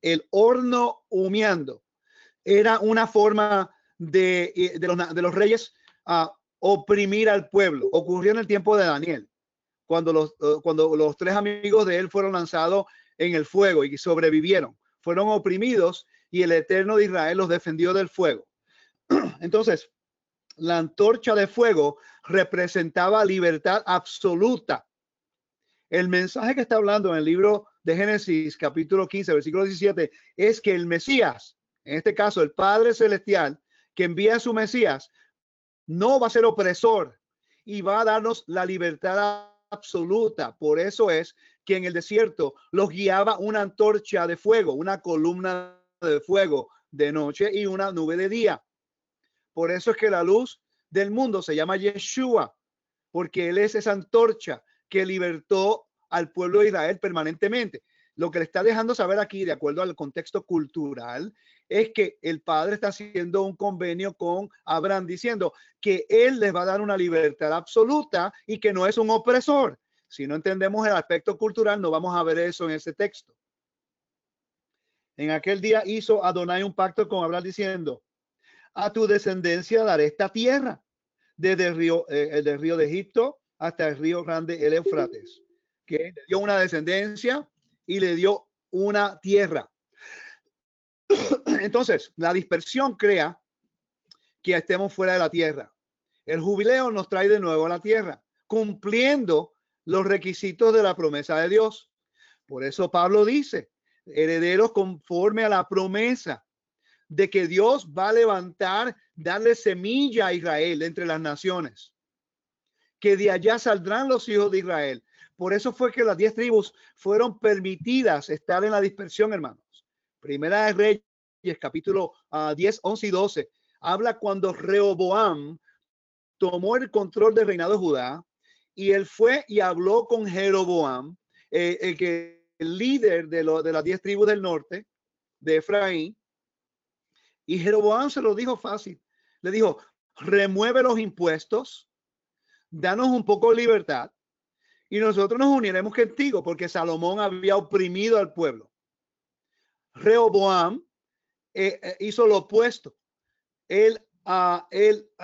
el horno humeando era una forma de los reyes a oprimir al pueblo. Ocurrió en el tiempo de Daniel, cuando los 3 amigos de él fueron lanzados en el fuego y sobrevivieron, fueron oprimidos y el Eterno de Israel los defendió del fuego. Entonces, la antorcha de fuego representaba libertad absoluta. El mensaje que está hablando en el libro de Génesis, capítulo 15, versículo 17, es que el Mesías, en este caso el Padre Celestial, que envía a su Mesías, no va a ser opresor y va a darnos la libertad absoluta. Por eso es que en el desierto los guiaba una antorcha de fuego, una columna de fuego de noche y una nube de día. Por eso es que la luz del mundo se llama Yeshua, porque él es esa antorcha que libertó al pueblo de Israel permanentemente. Lo que le está dejando saber aquí, de acuerdo al contexto cultural, es que el padre está haciendo un convenio con Abraham, diciendo que él les va a dar una libertad absoluta y que no es un opresor. Si no entendemos el aspecto cultural, no vamos a ver eso en ese texto. En aquel día hizo Adonai un pacto con Abraham diciendo: a tu descendencia daré esta tierra, desde el río de Egipto hasta el río grande, el Éufrates, que le dio una descendencia y le dio una tierra. Entonces, la dispersión crea que estemos fuera de la tierra. El jubileo nos trae de nuevo a la tierra, cumpliendo los requisitos de la promesa de Dios. Por eso Pablo dice, herederos conforme a la promesa de que Dios va a levantar, darle semilla a Israel entre las naciones, que de allá saldrán los hijos de Israel. Por eso fue que las 10 tribus fueron permitidas estar en la dispersión, hermanos. Primera de Reyes, capítulo 10, 11 y 12, habla cuando Rehoboam tomó el control del reinado de Judá y él fue y habló con Jeroboam, el líder de las 10 tribus del norte de Efraín. Y Jeroboam se lo dijo fácil. Le dijo: remueve los impuestos, danos un poco de libertad, y nosotros nos uniremos contigo, porque Salomón había oprimido al pueblo. Rehoboam hizo lo opuesto. Él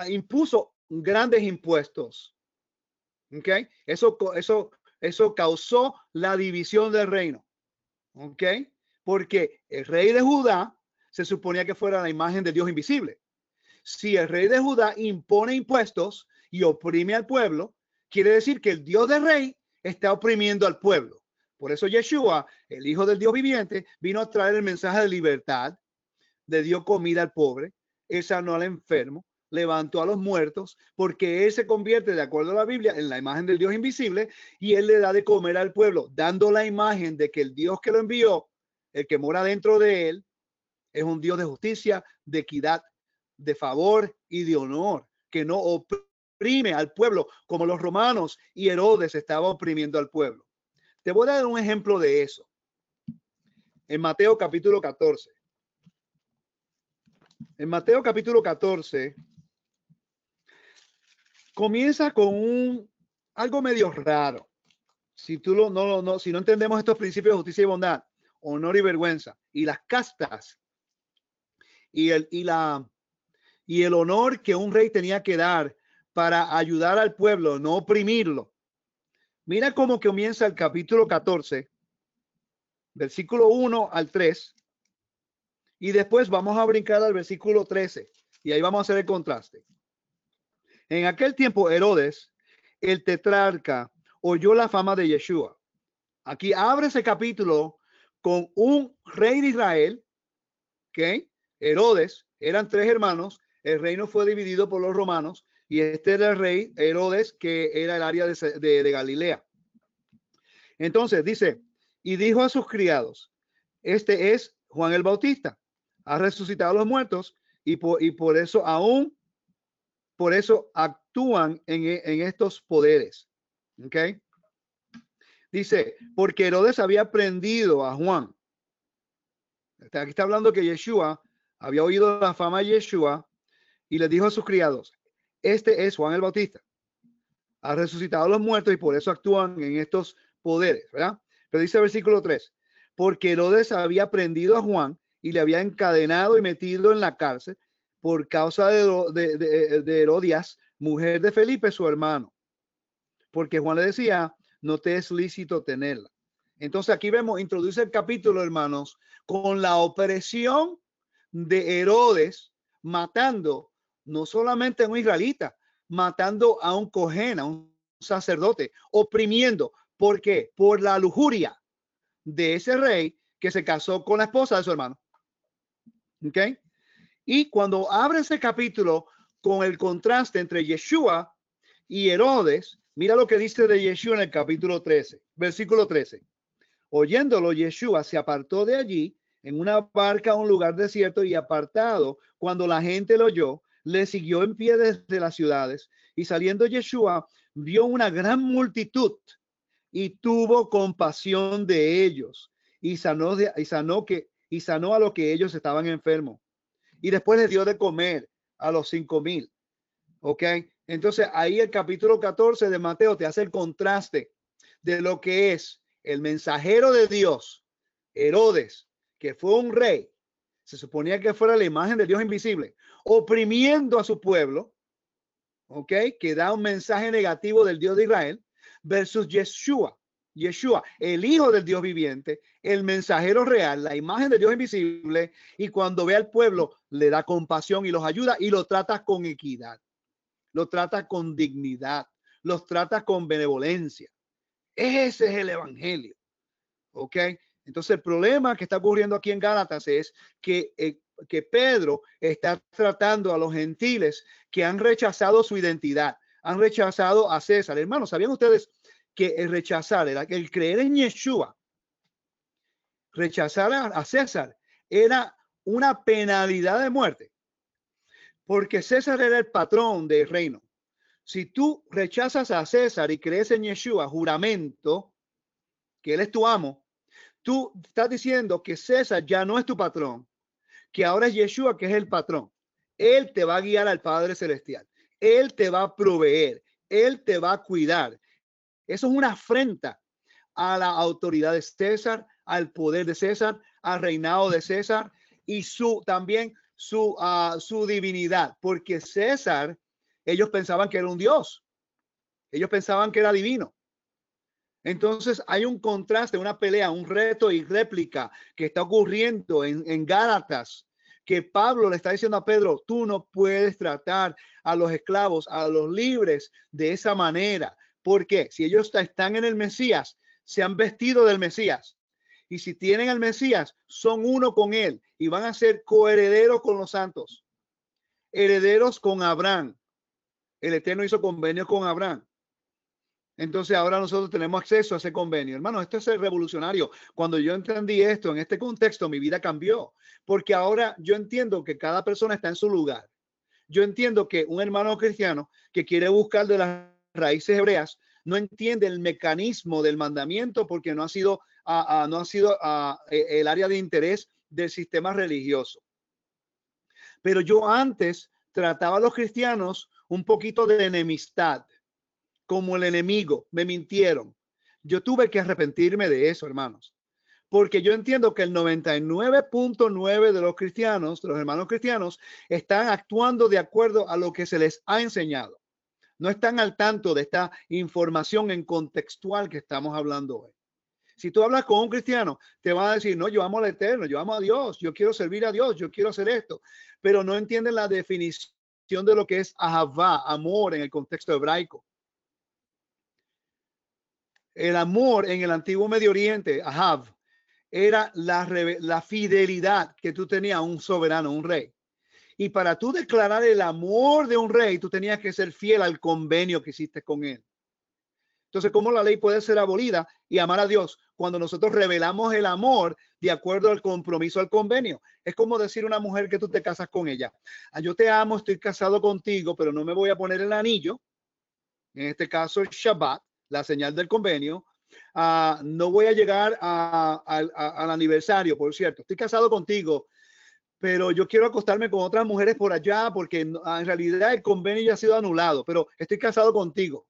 impuso grandes impuestos. ¿Okay? Eso causó la división del reino. ¿Okay? Porque el rey de Judá se suponía que fuera la imagen del Dios invisible. Si el rey de Judá impone impuestos y oprime al pueblo, quiere decir que el Dios del rey está oprimiendo al pueblo. Por eso Yeshua, el hijo del Dios viviente, vino a traer el mensaje de libertad. Le dio comida al pobre, él sanó al enfermo, levantó a los muertos, porque él se convierte, de acuerdo a la Biblia, en la imagen del Dios invisible, y él le da de comer al pueblo, dando la imagen de que el Dios que lo envió, el que mora dentro de él, es un Dios de justicia, de equidad, de favor y de honor, que no oprime al pueblo, como los romanos y Herodes estaba oprimiendo al pueblo. Te voy a dar un ejemplo de eso. En Mateo capítulo 14. En Mateo capítulo 14 comienza con algo medio raro. Si no entendemos estos principios de justicia y bondad, honor y vergüenza, y las castas y el honor que un rey tenía que dar para ayudar al pueblo, no oprimirlo. Mira cómo comienza el capítulo 14, versículo 1 al 3. Y después vamos a brincar al versículo 13. Y ahí vamos a hacer el contraste. En aquel tiempo, Herodes, el tetrarca, oyó la fama de Yeshua. Aquí abre ese capítulo con un rey de Israel. ¿Okay? Herodes, eran 3 hermanos. El reino fue dividido por los romanos. Y este era el rey Herodes, que era el área de Galilea. Entonces dice, y dijo a sus criados: este es Juan el Bautista, ha resucitado a los muertos, y por eso actúan en estos poderes. ¿Okay? Dice, porque Herodes había prendido a Juan. Aquí está hablando que Yeshua había oído la fama de Yeshua y le dijo a sus criados: este es Juan el Bautista, ha resucitado a los muertos y por eso actúan en estos poderes, ¿verdad? Pero dice el versículo 3, porque Herodes había prendido a Juan y le había encadenado y metido en la cárcel por causa de Herodias, mujer de Felipe, su hermano, porque Juan le decía: no te es lícito tenerla. Entonces aquí vemos, introduce el capítulo, hermanos, con la opresión de Herodes, matando no solamente a un israelita, matando a un cohen, a un sacerdote, oprimiendo. ¿Por qué? Por la lujuria de ese rey que se casó con la esposa de su hermano. ¿Ok? Y cuando abre ese capítulo con el contraste entre Yeshua y Herodes, mira lo que dice de Yeshua en el capítulo 13, versículo 13. Oyéndolo, Yeshua se apartó de allí en una barca a un lugar desierto y apartado. Cuando la gente lo oyó, le siguió en pie desde las ciudades, y saliendo Yeshua vio una gran multitud y tuvo compasión de ellos y sanó a los que ellos estaban enfermos. Y después les dio de comer a los 5,000. Ok, entonces ahí el capítulo 14 de Mateo te hace el contraste de lo que es el mensajero de Dios, Herodes, que fue un rey, se suponía que fuera la imagen de Dios invisible, oprimiendo a su pueblo, ok, que da un mensaje negativo del Dios de Israel, versus Yeshua, el hijo del Dios viviente, el mensajero real, la imagen de Dios invisible, y cuando ve al pueblo le da compasión y los ayuda y los trata con equidad, los trata con dignidad, los trata con benevolencia. Ese es el evangelio, ¿ok? Entonces el problema que está ocurriendo aquí en Gálatas es que Pedro está tratando a los gentiles que han rechazado su identidad, han rechazado a César. Hermanos, ¿sabían ustedes que el rechazar, el creer en Yeshua, rechazar a César era una penalidad de muerte? Porque César era el patrón del reino. Si tú rechazas a César y crees en Yeshua, juramento, que él es tu amo, tú estás diciendo que César ya no es tu patrón, que ahora es Yeshua que es el patrón. Él te va a guiar al Padre Celestial. Él te va a proveer. Él te va a cuidar. Eso es una afrenta a la autoridad de César, al poder de César, al reinado de César y su divinidad. Porque César, ellos pensaban que era un dios. Ellos pensaban que era divino. Entonces hay un contraste, una pelea, un reto y réplica que está ocurriendo en Gálatas, que Pablo le está diciendo a Pedro, tú no puedes tratar a los esclavos, a los libres de esa manera. Porque si ellos están en el Mesías, se han vestido del Mesías. Y si tienen al Mesías, son uno con él y van a ser coherederos con los santos. Herederos con Abraham. El Eterno hizo convenio con Abraham. Entonces ahora nosotros tenemos acceso a ese convenio. Hermano, esto es el revolucionario. Cuando yo entendí esto en este contexto, mi vida cambió. Porque ahora yo entiendo que cada persona está en su lugar. Yo entiendo que un hermano cristiano que quiere buscar de las raíces hebreas no entiende el mecanismo del mandamiento porque no ha sido el área de interés del sistema religioso. Pero yo antes trataba a los cristianos un poquito de enemistad, como el enemigo. Me mintieron. Yo tuve que arrepentirme de eso, hermanos, porque yo entiendo que el 99.9 de los cristianos, de los hermanos cristianos, están actuando de acuerdo a lo que se les ha enseñado. No están al tanto de esta información en contextual que estamos hablando hoy. Si tú hablas con un cristiano, te van a decir, no, yo amo al Eterno, yo amo a Dios, yo quiero servir a Dios, yo quiero hacer esto. Pero no entienden la definición de lo que es Ahavá, amor en el contexto hebraico. El amor en el antiguo Medio Oriente, Ahav, era la fidelidad que tú tenías a un soberano, un rey. Y para tú declarar el amor de un rey, tú tenías que ser fiel al convenio que hiciste con él. Entonces, ¿cómo la ley puede ser abolida y amar a Dios? Cuando nosotros revelamos el amor de acuerdo al compromiso, al convenio. Es como decir a una mujer que tú te casas con ella. Yo te amo, estoy casado contigo, pero no me voy a poner el anillo. En este caso, el Shabbat, la señal del convenio. No voy a llegar al aniversario, por cierto. Estoy casado contigo, pero yo quiero acostarme con otras mujeres por allá porque en realidad el convenio ya ha sido anulado, pero estoy casado contigo.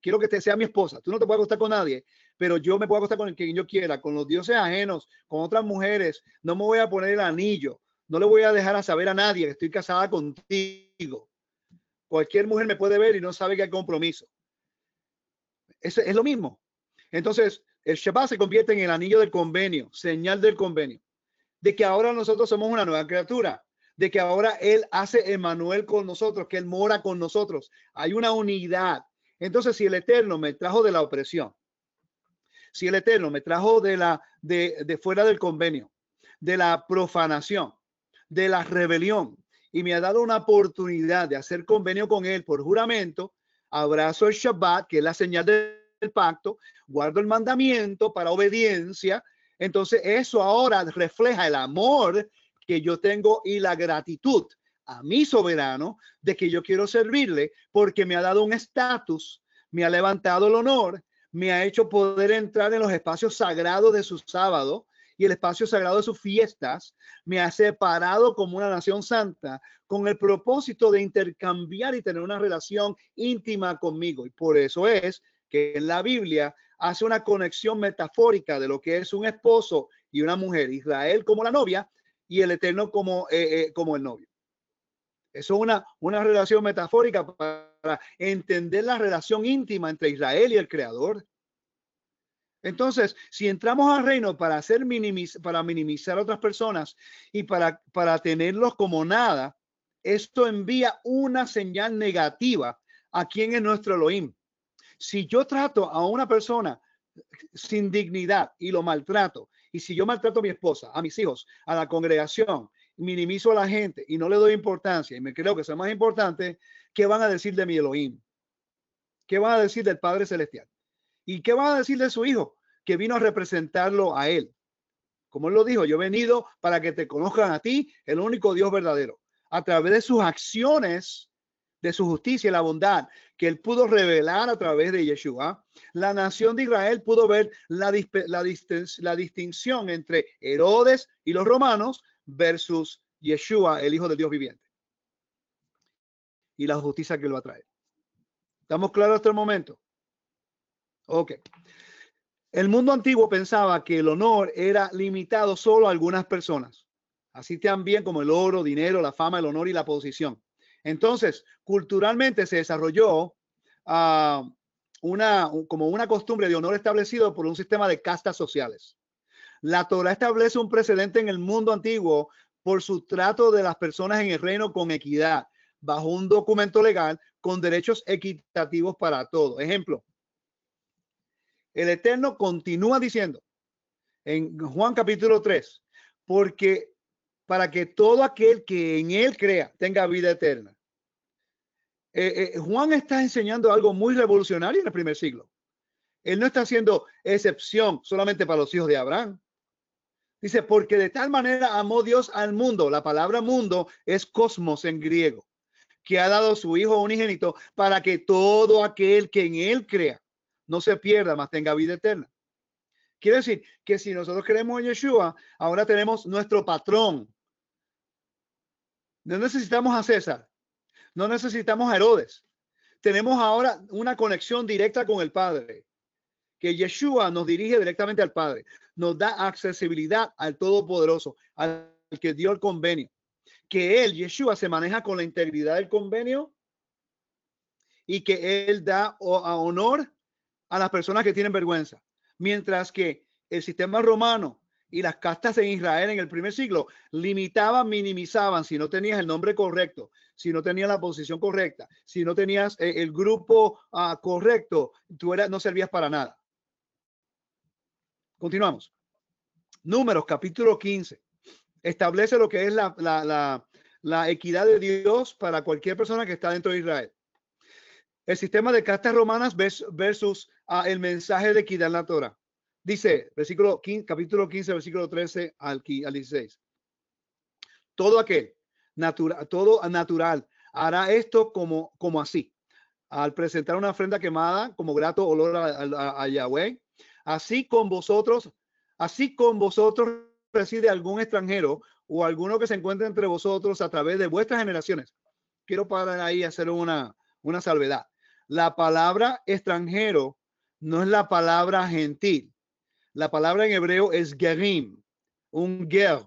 Quiero que te sea mi esposa. Tú no te puedes acostar con nadie, pero yo me puedo acostar con quien yo quiera, con los dioses ajenos, con otras mujeres. No me voy a poner el anillo. No le voy a dejar a saber a nadie que estoy casada contigo. Cualquier mujer me puede ver y no sabe que hay compromiso. Es lo mismo. Entonces, el Shabbat se convierte en el anillo del convenio, señal del convenio, de que ahora nosotros somos una nueva criatura, de que ahora Él hace Emmanuel con nosotros, que Él mora con nosotros. Hay una unidad. Entonces, si el Eterno me trajo de la opresión, si el Eterno me trajo de fuera del convenio, de la profanación, de la rebelión, y me ha dado una oportunidad de hacer convenio con Él por juramento, abrazo el Shabbat, que es la señal del pacto, guardo el mandamiento para obediencia. Entonces eso ahora refleja el amor que yo tengo y la gratitud a mi soberano de que yo quiero servirle porque me ha dado un estatus, me ha levantado el honor, me ha hecho poder entrar en los espacios sagrados de su sábado y el espacio sagrado de sus fiestas, me ha separado como una nación santa con el propósito de intercambiar y tener una relación íntima conmigo. Y por eso es que en la Biblia hace una conexión metafórica de lo que es un esposo y una mujer, Israel como la novia y el Eterno como el novio. Eso es una relación metafórica para entender la relación íntima entre Israel y el Creador. Entonces, si entramos al reino para minimizar a otras personas y para tenerlos como nada, esto envía una señal negativa a quien es nuestro Elohim. Si yo trato a una persona sin dignidad y lo maltrato, y si yo maltrato a mi esposa, a mis hijos, a la congregación, minimizo a la gente y no le doy importancia y me creo que soy más importante, ¿qué van a decir de mi Elohim? ¿Qué van a decir del Padre Celestial? ¿Y qué van a decir de su hijo que vino a representarlo a él? Como él lo dijo, yo he venido para que te conozcan a ti, el único Dios verdadero, a través de sus acciones, de su justicia y la bondad que él pudo revelar a través de Yeshua. La nación de Israel pudo ver la distinción entre Herodes y los romanos versus Yeshua, el Hijo del Dios viviente, y la justicia que lo atrae. ¿Estamos claros hasta el momento? Ok. El mundo antiguo pensaba que el honor era limitado solo a algunas personas, así también como el oro, dinero, la fama, el honor y la posición. Entonces, culturalmente se desarrolló como una costumbre de honor establecido por un sistema de castas sociales. La Torá establece un precedente en el mundo antiguo por su trato de las personas en el reino con equidad, bajo un documento legal con derechos equitativos para todos. Ejemplo, el Eterno continúa diciendo en Juan capítulo 3, porque para que todo aquel que en él crea tenga vida eterna. Juan está enseñando algo muy revolucionario en el primer siglo. Él no está haciendo excepción solamente para los hijos de Abraham. Dice, porque de tal manera amó Dios al mundo. La palabra mundo es cosmos en griego, que ha dado su hijo unigénito para que todo aquel que en él crea no se pierda, mas tenga vida eterna. Quiere decir que si nosotros creemos en Yeshua, ahora tenemos nuestro patrón. No necesitamos a César. No necesitamos a Herodes. Tenemos ahora una conexión directa con el Padre, que Yeshua nos dirige directamente al Padre. Nos da accesibilidad al Todopoderoso, al que dio el convenio. Que él, Yeshua, se maneja con la integridad del convenio y que él da honor a las personas que tienen vergüenza. Mientras que el sistema romano y las castas en Israel en el primer siglo limitaban, minimizaban. Si no tenías el nombre correcto, si no tenías la posición correcta, si no tenías el grupo correcto, no servías para nada. Continuamos. Números capítulo 15. Establece lo que es la equidad de Dios para cualquier persona que está dentro de Israel. El sistema de castas romanas versus el mensaje de equidad en la Torá. Dice, capítulo 15, versículo 13 al 16. Todo aquel natural hará esto como así, al presentar una ofrenda quemada como grato olor a Yahweh. Así con vosotros reside algún extranjero o alguno que se encuentre entre vosotros a través de vuestras generaciones. Quiero parar ahí y hacer una salvedad. La palabra extranjero no es la palabra gentil. La palabra en hebreo es gerim, un ger.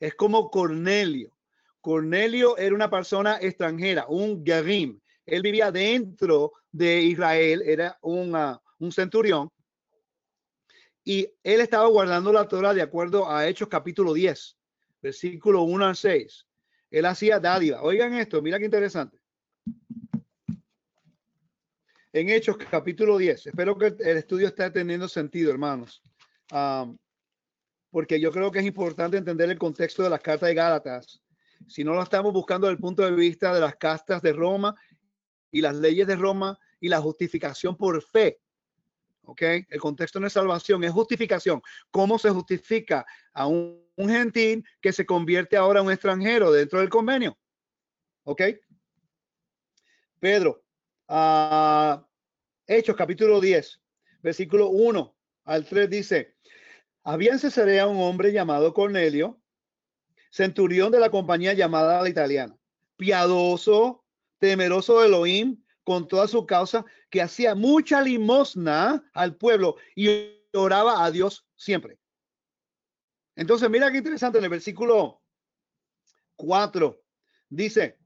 Es como Cornelio. Cornelio era una persona extranjera, un gerim. Él vivía dentro de Israel, era un centurión. Y él estaba guardando la Torá de acuerdo a Hechos capítulo 10, versículo 1 al 6. Él hacía dádiva. Oigan esto, mira qué interesante. En Hechos capítulo 10. Espero que el estudio esté teniendo sentido, hermanos. Porque yo creo que es importante entender el contexto de las cartas de Gálatas. Si no lo estamos buscando desde el punto de vista de las castas de Roma y las leyes de Roma y la justificación por fe. ¿Ok? El contexto no es salvación, es justificación. ¿Cómo se justifica a un gentil que se convierte ahora en un extranjero dentro del convenio? ¿Ok? Pedro. Hechos capítulo 10, versículo 1 al 3 dice: había en Cesarea un hombre llamado Cornelio, centurión de la compañía llamada la italiana, piadoso, temeroso de Elohim con toda su causa, que hacía mucha limosna al pueblo y oraba a Dios siempre. Entonces, mira qué interesante, en el versículo 4 dice: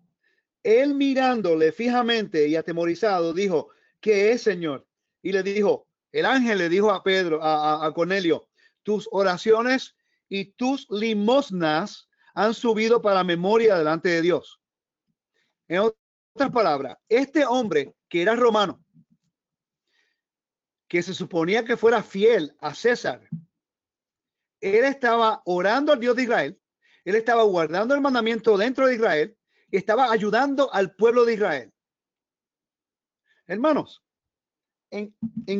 él mirándole fijamente y atemorizado dijo: ¿qué es, Señor? Y le dijo, el ángel le dijo a Pedro, a Cornelio: tus oraciones y tus limosnas han subido para memoria delante de Dios. En otras palabras, este hombre que era romano, que se suponía que fuera fiel a César, él estaba orando al Dios de Israel, él estaba guardando el mandamiento dentro de Israel, y estaba ayudando al pueblo de Israel. Hermanos, en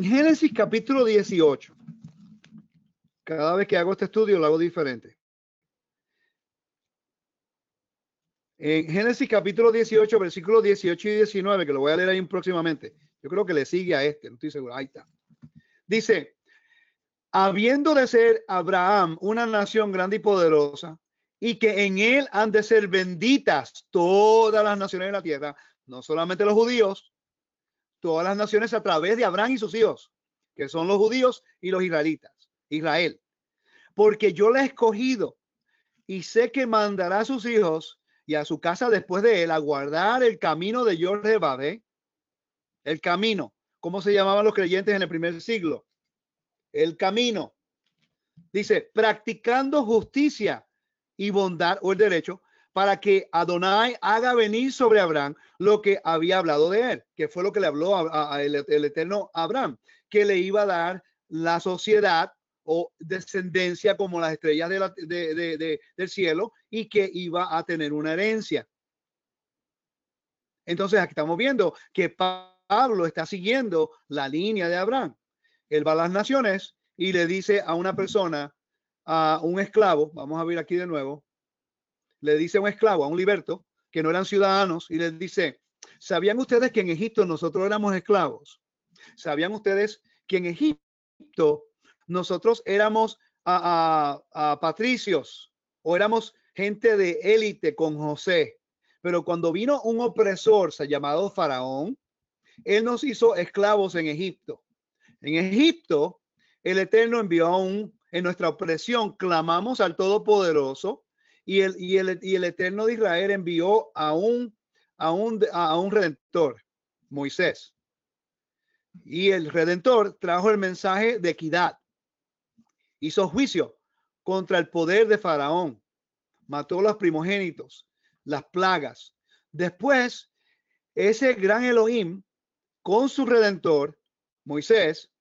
Génesis capítulo 18, cada vez que hago este estudio lo hago diferente. En Génesis capítulo 18, versículos 18 y 19, que lo voy a leer ahí próximamente. Yo creo que le sigue a este, no estoy seguro. Ahí está. Dice: habiendo de ser Abraham una nación grande y poderosa, y que en él han de ser benditas todas las naciones de la tierra, no solamente los judíos, todas las naciones a través de Abraham y sus hijos, que son los judíos y los israelitas, Israel. Porque yo la he escogido y sé que mandará a sus hijos y a su casa después de él a guardar el camino de Jorge Babe. El camino. ¿Cómo se llamaban los creyentes en el primer siglo? El camino. Dice: practicando justicia y bondad, o el derecho, para que Adonai haga venir sobre Abraham lo que había hablado de él, que fue lo que le habló el eterno Abraham, que le iba a dar la sociedad o descendencia como las estrellas del cielo, y que iba a tener una herencia. Entonces aquí estamos viendo que Pablo está siguiendo la línea de Abraham. Él va a las naciones y le dice a una persona, a un esclavo, vamos a ver aquí de nuevo, le dice a un esclavo, a un liberto, que no eran ciudadanos, y les dice: ¿sabían ustedes que en Egipto nosotros éramos esclavos? ¿Sabían ustedes que en Egipto nosotros éramos a patricios, o éramos gente de élite con José? Pero cuando vino un opresor llamado Faraón, él nos hizo esclavos en Egipto. En Egipto, el Eterno envió en nuestra opresión, clamamos al Todopoderoso, y el Eterno de Israel envió a un redentor, Moisés. Y el redentor trajo el mensaje de equidad. Hizo juicio contra el poder de Faraón. Mató a los primogénitos, las plagas. Después, ese gran Elohim, con su redentor, Moisés,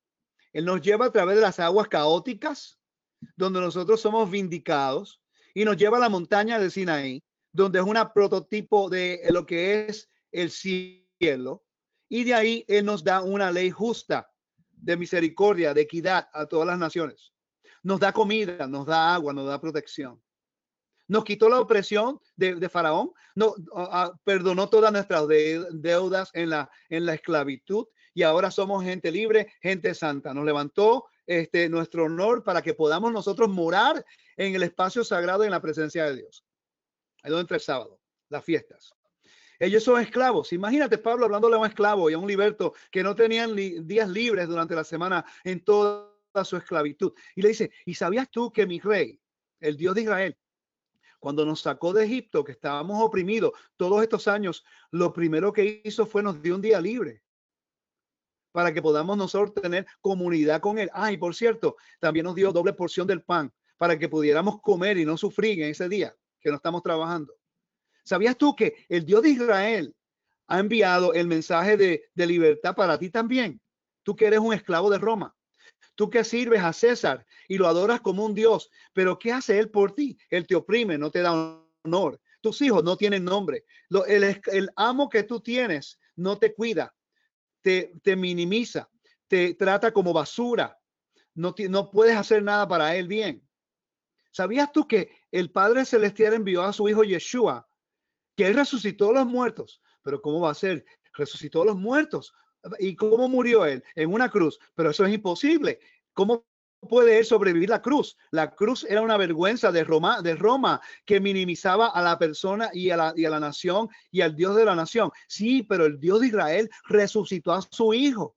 él nos lleva a través de las aguas caóticas, donde nosotros somos vindicados, y nos lleva a la montaña de Sinaí, donde es un prototipo de lo que es el cielo. Y de ahí él nos da una ley justa de misericordia, de equidad a todas las naciones. Nos da comida, nos da agua, nos da protección. Nos quitó la opresión de Faraón, perdonó todas nuestras deudas en la esclavitud, y ahora somos gente libre, gente santa. Nos levantó nuestro honor para que podamos nosotros morar en el espacio sagrado, en la presencia de Dios. Ahí donde entra el sábado, las fiestas. Ellos son esclavos. Imagínate Pablo hablándole a un esclavo y a un liberto que no tenían días libres durante la semana en toda su esclavitud. Y le dice: ¿y sabías tú que mi rey, el Dios de Israel, cuando nos sacó de Egipto, que estábamos oprimidos todos estos años, lo primero que hizo fue nos dio un día libre para que podamos nosotros tener comunidad con él? Ah, y por cierto, también nos dio doble porción del pan para que pudiéramos comer y no sufrir en ese día que no estamos trabajando. ¿Sabías tú que el Dios de Israel ha enviado el mensaje de libertad para ti también? Tú que eres un esclavo de Roma, tú que sirves a César y lo adoras como un Dios, pero ¿qué hace él por ti? Él te oprime, no te da honor. Tus hijos no tienen nombre. El amo que tú tienes no te cuida, te minimiza, te trata como basura. No puedes hacer nada para él bien. ¿Sabías tú que el Padre Celestial envió a su hijo Yeshua, que él resucitó a los muertos? Pero ¿cómo va a ser? Resucitó a los muertos ¿Y cómo murió él? En una cruz. Pero eso es imposible. ¿Cómo puede él sobrevivir la cruz? La cruz era una vergüenza de Roma que minimizaba a la persona y a la nación y al Dios de la nación. Sí, pero el Dios de Israel resucitó a su hijo.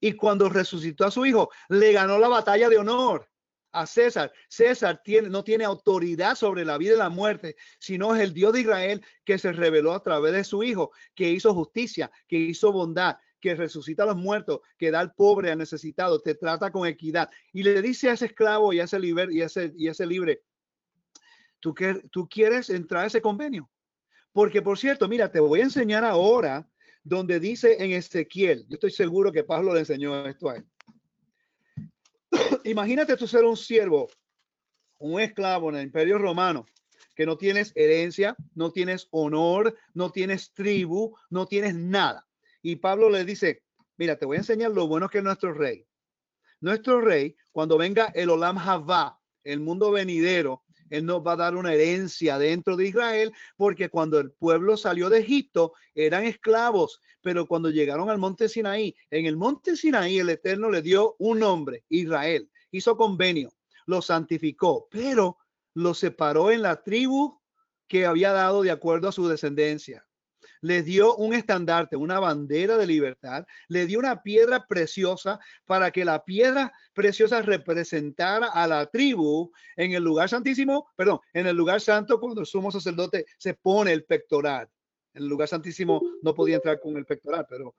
Y cuando resucitó a su hijo, le ganó la batalla de honor a César. César no tiene autoridad sobre la vida y la muerte, sino es el Dios de Israel que se reveló a través de su hijo, que hizo justicia, que hizo bondad, que resucita a los muertos, que da al pobre, al necesitado, te trata con equidad. Y le dice a ese esclavo y a ese libre, ¿tú quieres entrar a ese convenio? Porque, por cierto, mira, te voy a enseñar ahora donde dice en Ezequiel. Yo estoy seguro que Pablo le enseñó esto a él. Imagínate tú ser un siervo, un esclavo en el Imperio Romano, que no tienes herencia, no tienes honor, no tienes tribu, no tienes nada. Y Pablo le dice, mira, te voy a enseñar lo bueno que es nuestro rey. Nuestro rey, cuando venga el Olam Havá, el mundo venidero, él nos va a dar una herencia dentro de Israel, porque cuando el pueblo salió de Egipto, eran esclavos, pero cuando llegaron al monte Sinaí, en el monte Sinaí el Eterno le dio un nombre, Israel, hizo convenio, lo santificó, pero lo separó en la tribu que había dado de acuerdo a su descendencia. Les dio un estandarte, una bandera de libertad, le dio una piedra preciosa para que la piedra preciosa representara a la tribu en el lugar santísimo, perdón, en el lugar santo cuando el sumo sacerdote se pone el pectoral. En el lugar santísimo no podía entrar con el pectoral, pero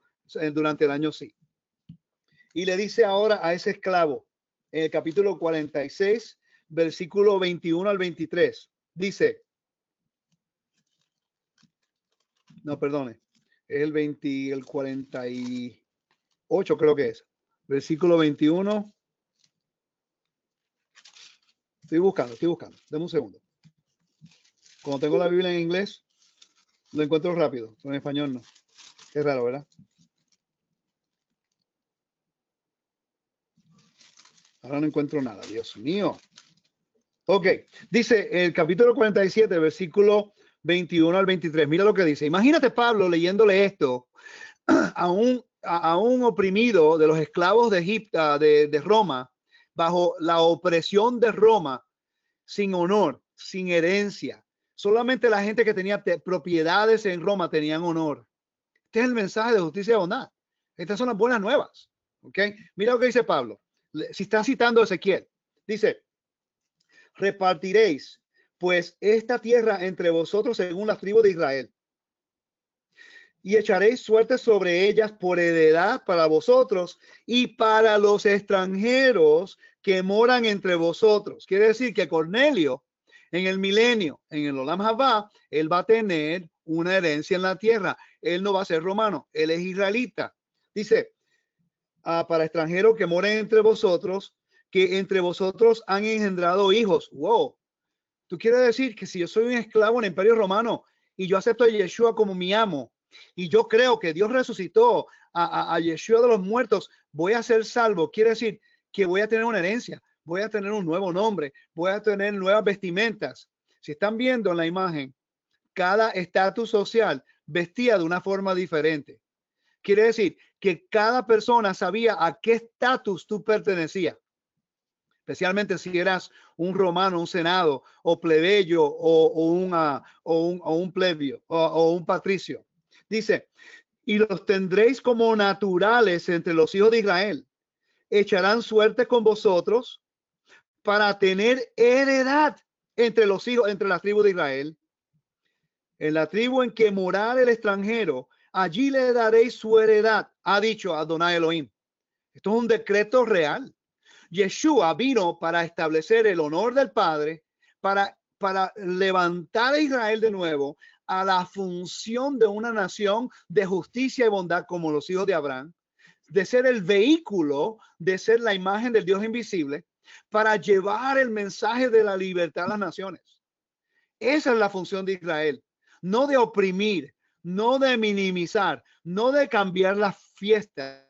durante el año sí. Y le dice ahora a ese esclavo, en el capítulo 46, versículo 21 al 23, dice... No, perdone, es el 48 creo que es, versículo 21. Estoy buscando, dame un segundo. Cuando tengo la Biblia en inglés, lo encuentro rápido, pero en español no. Es raro, ¿verdad? Ahora no encuentro nada, Dios mío. Ok, dice el capítulo 47, versículo 21 al 23. Mira lo que dice. Imagínate Pablo leyéndole esto a un oprimido de los esclavos de Egipto, de Roma, bajo la opresión de Roma, sin honor, sin herencia. Solamente la gente que tenía propiedades en Roma tenían honor. Este es el mensaje de justicia y bondad. Estas son las buenas nuevas. ¿Okay? Mira lo que dice Pablo. Si está citando a Ezequiel, dice: repartiréis pues esta tierra entre vosotros según las tribus de Israel, y echaréis suerte sobre ellas por heredad para vosotros y para los extranjeros que moran entre vosotros. Quiere decir que Cornelio, en el milenio, en el Olam Havá, él va a tener una herencia en la tierra. Él no va a ser romano, él es israelita. Dice, para extranjeros que moren entre vosotros, que entre vosotros han engendrado hijos. Wow. Tú quieres decir que si yo soy un esclavo en el Imperio Romano y yo acepto a Yeshua como mi amo y yo creo que Dios resucitó a Yeshua de los muertos, voy a ser salvo. Quiere decir que voy a tener una herencia, voy a tener un nuevo nombre, voy a tener nuevas vestimentas. Si están viendo en la imagen, cada estatus social vestía de una forma diferente. Quiere decir que cada persona sabía a qué estatus tú pertenecías. Especialmente si eras un romano, un senado, o plebeyo, o un plebio, o un patricio. Dice, y los tendréis como naturales entre los hijos de Israel. Echarán suerte con vosotros para tener heredad entre los hijos, entre las tribus de Israel. En la tribu en que morar el extranjero, allí le daréis su heredad, ha dicho Adonai Elohim. Esto es un decreto real. Yeshua vino para establecer el honor del Padre, para levantar a Israel de nuevo a la función de una nación de justicia y bondad como los hijos de Abraham, de ser el vehículo, de ser la imagen del Dios invisible, para llevar el mensaje de la libertad a las naciones. Esa es la función de Israel, no de oprimir, no de minimizar, no de cambiar las fiestas,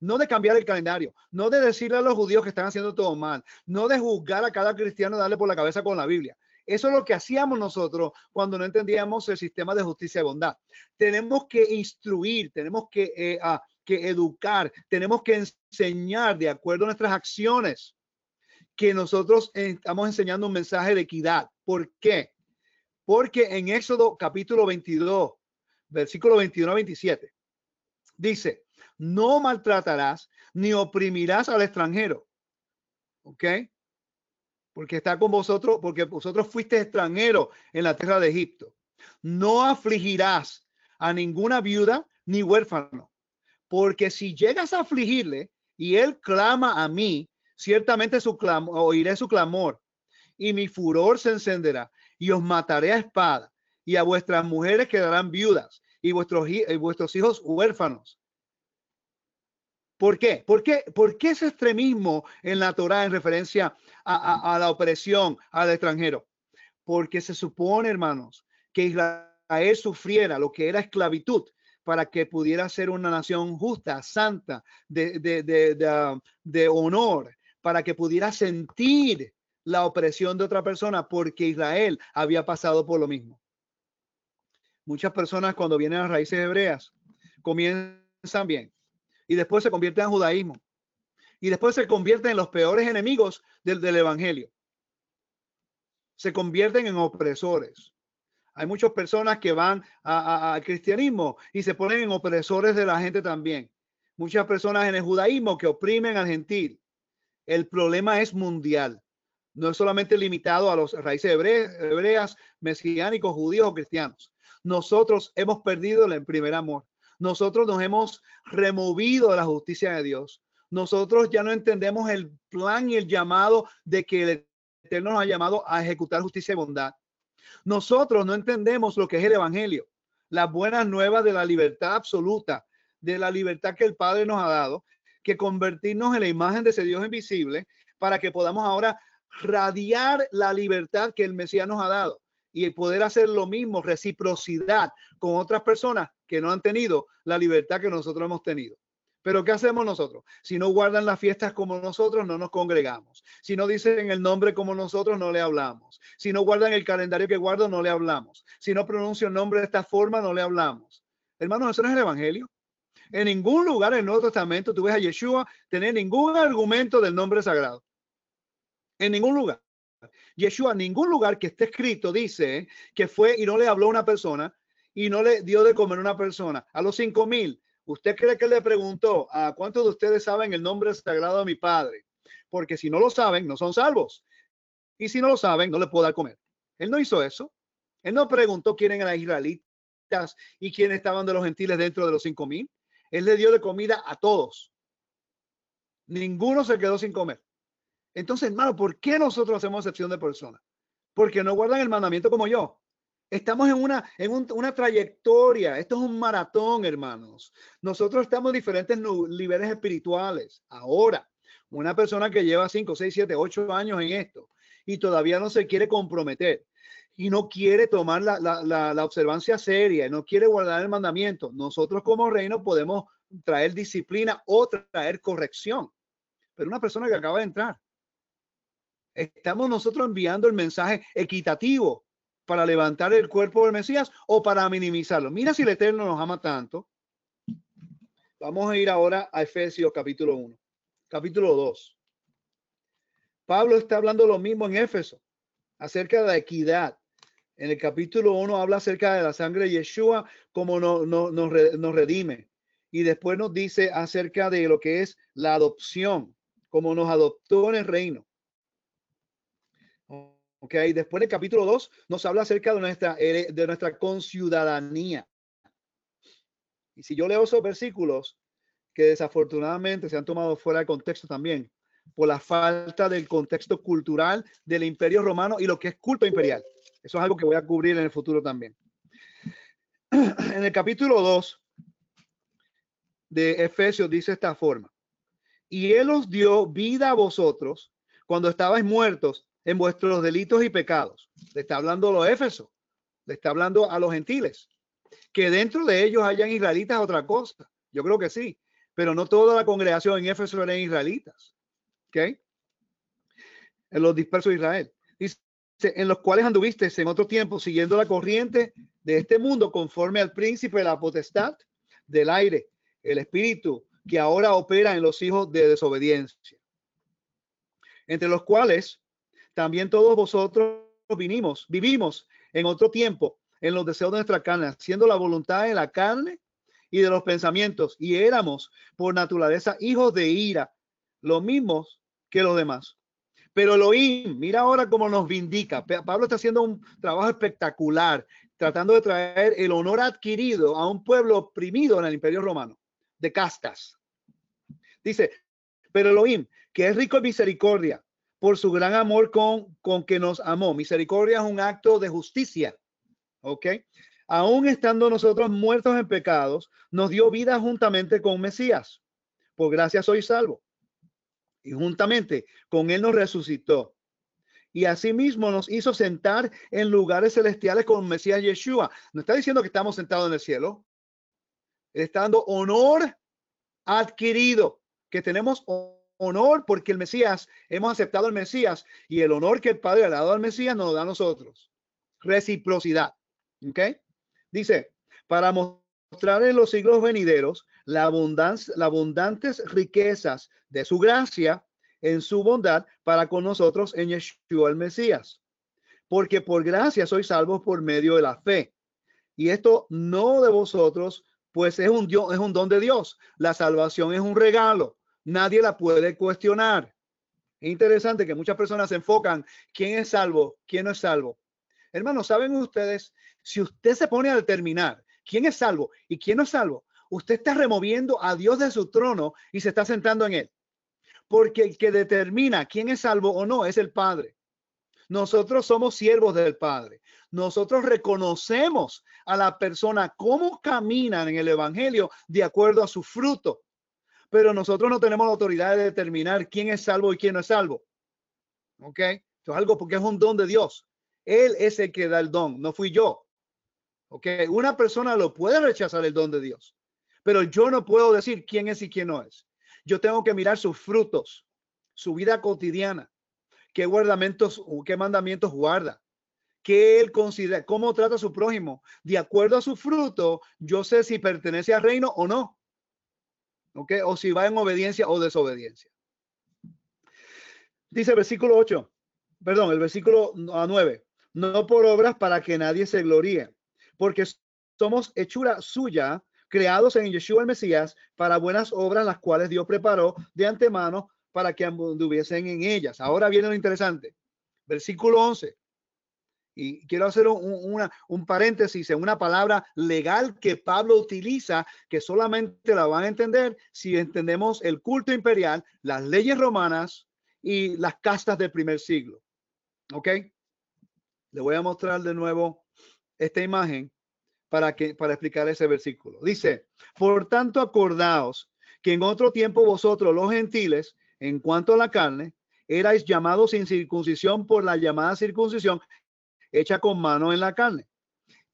no de cambiar el calendario, no de decirle a los judíos que están haciendo todo mal, no de juzgar a cada cristiano, darle por la cabeza con la Biblia. Eso es lo que hacíamos nosotros cuando no entendíamos el sistema de justicia y bondad. Tenemos que instruir, tenemos que educar, tenemos que enseñar de acuerdo a nuestras acciones que nosotros estamos enseñando un mensaje de equidad. ¿Por qué? Porque en Éxodo capítulo 22, versículo 21 a 27, dice: no maltratarás ni oprimirás al extranjero. ¿Ok? Porque está con vosotros, porque vosotros fuiste extranjeros en la tierra de Egipto. No afligirás a ninguna viuda ni huérfano, porque si llegas a afligirle y él clama a mí, ciertamente oiré su clamor y mi furor se encenderá y os mataré a espada, y a vuestras mujeres quedarán viudas y vuestros hijos huérfanos. ¿Por qué? ¿Por qué ese extremismo en la Torá en referencia a la opresión al extranjero? Porque se supone, hermanos, que Israel sufriera lo que era esclavitud para que pudiera ser una nación justa, santa, de honor, para que pudiera sentir la opresión de otra persona, porque Israel había pasado por lo mismo. Muchas personas cuando vienen a las raíces hebreas comienzan bien y después se convierten en judaísmo y después se convierten en los peores enemigos del evangelio. Se convierten en opresores. Hay muchas personas que van al cristianismo y se ponen en opresores de la gente también. Muchas personas en el judaísmo que oprimen al gentil. El problema es mundial. No es solamente limitado a las raíces hebreas, mesiánicos, judíos o cristianos. Nosotros hemos perdido el primer amor. Nosotros nos hemos removido de la justicia de Dios. Nosotros ya no entendemos el plan y el llamado de que el Eterno nos ha llamado a ejecutar justicia y bondad. Nosotros no entendemos lo que es el evangelio, las buenas nuevas de la libertad absoluta, de la libertad que el Padre nos ha dado, que convertirnos en la imagen de ese Dios invisible para que podamos ahora radiar la libertad que el Mesías nos ha dado y poder hacer lo mismo, reciprocidad con otras personas que no han tenido la libertad que nosotros hemos tenido. Pero ¿qué hacemos nosotros? Si no guardan las fiestas como nosotros, no nos congregamos. Si no dicen el nombre como nosotros, no le hablamos. Si no guardan el calendario que guardo, no le hablamos. Si no pronuncio el nombre de esta forma, no le hablamos. Hermanos, eso no es el evangelio. En ningún lugar en el Nuevo Testamento tú ves a Yeshua tener ningún argumento del nombre sagrado. En ningún lugar. Yeshua, en ningún lugar que esté escrito, dice que fue y no le habló a una persona y no le dio de comer a una persona. A los 5,000, ¿usted cree que le preguntó a cuántos de ustedes saben el nombre sagrado de mi padre? Porque si no lo saben, no son salvos. Y si no lo saben, no le puedo dar comer. Él no hizo eso. Él no preguntó quién eran los israelitas y quién estaban de los gentiles dentro de los 5,000. Él le dio de comida a todos. Ninguno se quedó sin comer. Entonces, hermano, ¿por qué nosotros hacemos excepción de personas? Porque no guardan el mandamiento como yo. Estamos en una trayectoria. Esto es un maratón, hermanos. Nosotros estamos en diferentes niveles espirituales. Ahora, una persona que lleva 5, 6, 7, 8 años en esto y todavía no se quiere comprometer y no quiere tomar la observancia seria, no quiere guardar el mandamiento. Nosotros como reino podemos traer disciplina o traer corrección. Pero una persona que acaba de entrar, ¿estamos nosotros enviando el mensaje equitativo para levantar el cuerpo del Mesías o para minimizarlo? Mira si el Eterno nos ama tanto. Vamos a ir ahora a Efesios capítulo 1, capítulo 2. Pablo está hablando lo mismo en Éfeso, acerca de la equidad. En el capítulo 1 habla acerca de la sangre de Yeshua, como nos redime. Y después nos dice acerca de lo que es la adopción, como nos adoptó en el reino. Ok, después del capítulo 2 nos habla acerca de nuestra conciudadanía. Y si yo leo esos versículos que desafortunadamente se han tomado fuera de contexto también por la falta del contexto cultural del Imperio Romano y lo que es culto imperial. Eso es algo que voy a cubrir en el futuro también. En el capítulo 2 de Efesios dice esta forma: y él os dio vida a vosotros cuando estabais muertos en vuestros delitos y pecados. Le está hablando a los Éfesos, le está hablando a los gentiles, que dentro de ellos hayan israelitas, otra cosa. Yo creo que sí, pero no toda la congregación en Éfeso eran israelitas. ¿Ok? En los dispersos de Israel. Dice en los cuales anduviste en otro tiempo siguiendo la corriente de este mundo, conforme al príncipe de la potestad del aire, el espíritu que ahora opera en los hijos de desobediencia, entre los cuales también todos vosotros vivimos en otro tiempo en los deseos de nuestra carne, haciendo la voluntad de la carne y de los pensamientos, y éramos por naturaleza hijos de ira, los mismos que los demás. Pero Elohim, mira ahora cómo nos vindica. Pablo está haciendo un trabajo espectacular, tratando de traer el honor adquirido a un pueblo oprimido en el Imperio Romano, de castas. Dice, pero Elohim, que es rico en misericordia, por su gran amor con que nos amó. Misericordia es un acto de justicia. ¿Ok? Aún estando nosotros muertos en pecados, nos dio vida juntamente con Mesías. Por gracia sois salvo. Y juntamente con él nos resucitó. Y asimismo nos hizo sentar en lugares celestiales con Mesías Yeshua. No está diciendo que estamos sentados en el cielo. Él está dando honor adquirido, que tenemos honor porque el Mesías, hemos aceptado al Mesías, y el honor que el Padre ha dado al Mesías nos lo da a nosotros. Reciprocidad. ¿Ok? Dice, para mostrar en los siglos venideros la abundantes riquezas de su gracia en su bondad para con nosotros en Yeshua el Mesías. Porque por gracia sois salvos por medio de la fe. Y esto no de vosotros, pues es un don de Dios. La salvación es un regalo. Nadie la puede cuestionar. Es interesante que muchas personas se enfocan. ¿Quién es salvo? ¿Quién no es salvo? Hermanos, ¿saben ustedes? Si usted se pone a determinar quién es salvo y quién no es salvo, usted está removiendo a Dios de su trono y se está sentando en él. Porque el que determina quién es salvo o no es el Padre. Nosotros somos siervos del Padre. Nosotros reconocemos a la persona cómo caminan en el Evangelio de acuerdo a su fruto. Pero nosotros no tenemos la autoridad de determinar quién es salvo y quién no es salvo. ¿Ok? Esto es algo porque es un don de Dios. Él es el que da el don, no fui yo. ¿Ok? Una persona lo puede rechazar el don de Dios, pero yo no puedo decir quién es y quién no es. Yo tengo que mirar sus frutos, su vida cotidiana, qué mandamientos guarda, qué él considera, cómo trata a su prójimo. De acuerdo a su fruto, yo sé si pertenece al reino o no. ¿Ok? O si va en obediencia o desobediencia. Dice el versículo 8, perdón, el versículo 9. No por obras para que nadie se gloríe, porque somos hechura suya, creados en Yeshua el Mesías para buenas obras, las cuales Dios preparó de antemano para que anduviesen en ellas. Ahora viene lo interesante. Versículo 11. Y quiero hacer un paréntesis en una palabra legal que Pablo utiliza, que solamente la van a entender si entendemos el culto imperial, las leyes romanas y las castas del primer siglo. ¿Ok? Le voy a mostrar de nuevo esta imagen para explicar ese versículo. Dice, por tanto, acordaos que en otro tiempo vosotros los gentiles, en cuanto a la carne, erais llamados sin circuncisión por la llamada circuncisión hecha con mano en la carne.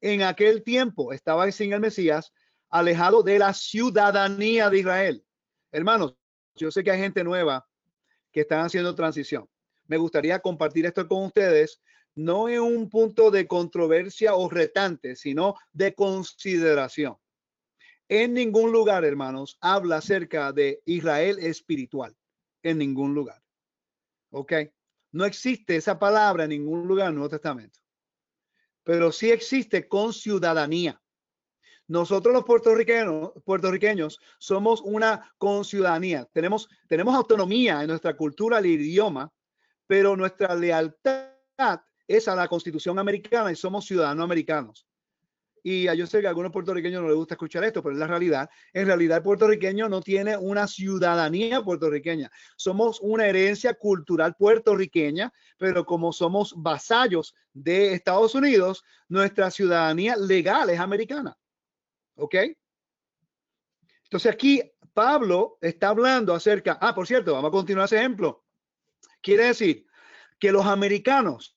En aquel tiempo estabais sin el Mesías, alejado de la ciudadanía de Israel. Hermanos, yo sé que hay gente nueva que están haciendo transición. Me gustaría compartir esto con ustedes, no en un punto de controversia o retante, sino de consideración. En ningún lugar, hermanos, habla acerca de Israel espiritual. En ningún lugar. ¿Ok? No existe esa palabra en ningún lugar en el Nuevo Testamento. Pero sí existe con ciudadanía. Nosotros los puertorriqueños somos una conciudadanía. Tenemos autonomía en nuestra cultura, el idioma, pero nuestra lealtad es a la Constitución americana y somos ciudadanos americanos. Y yo sé que a algunos puertorriqueños no les gusta escuchar esto, pero es la realidad. En realidad, el puertorriqueño no tiene una ciudadanía puertorriqueña. Somos una herencia cultural puertorriqueña, pero como somos vasallos de Estados Unidos, nuestra ciudadanía legal es americana. ¿Ok? Entonces aquí Pablo está hablando acerca, por cierto, vamos a continuar ese ejemplo. Quiere decir que los americanos,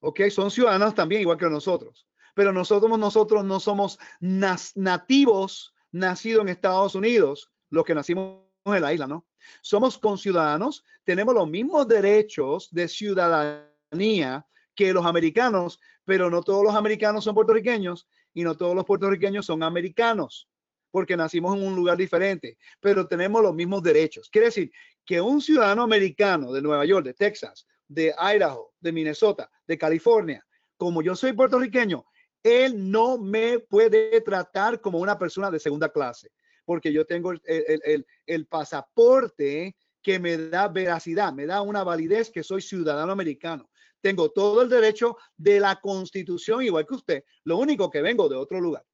ok, son ciudadanos también igual que nosotros, pero nosotros no somos nativos nacidos en Estados Unidos, los que nacimos en la isla, ¿no? Somos conciudadanos, tenemos los mismos derechos de ciudadanía ciudadanía que los americanos, pero no todos los americanos son puertorriqueños y no todos los puertorriqueños son americanos, porque nacimos en un lugar diferente, pero tenemos los mismos derechos. Quiere decir que un ciudadano americano de Nueva York, de Texas, de Idaho, de Minnesota, de California, como yo soy puertorriqueño, él no me puede tratar como una persona de segunda clase, porque yo tengo el pasaporte que me da veracidad, me da una validez que soy ciudadano americano. Tengo todo el derecho de la Constitución, igual que usted. Lo único que vengo de otro lugar.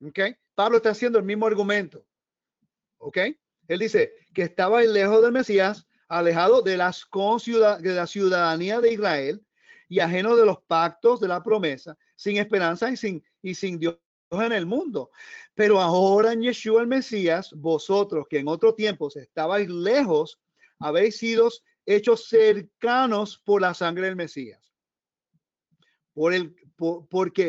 ¿Ok? Pablo está haciendo el mismo argumento. ¿Ok? Él dice que estaba lejos del Mesías, alejado de la ciudadanía de Israel y ajeno de los pactos de la promesa, sin esperanza y sin Dios en el mundo. Pero ahora en Yeshua el Mesías, vosotros que en otro tiempo estabais lejos, habéis sido hechos cercanos por la sangre del Mesías, porque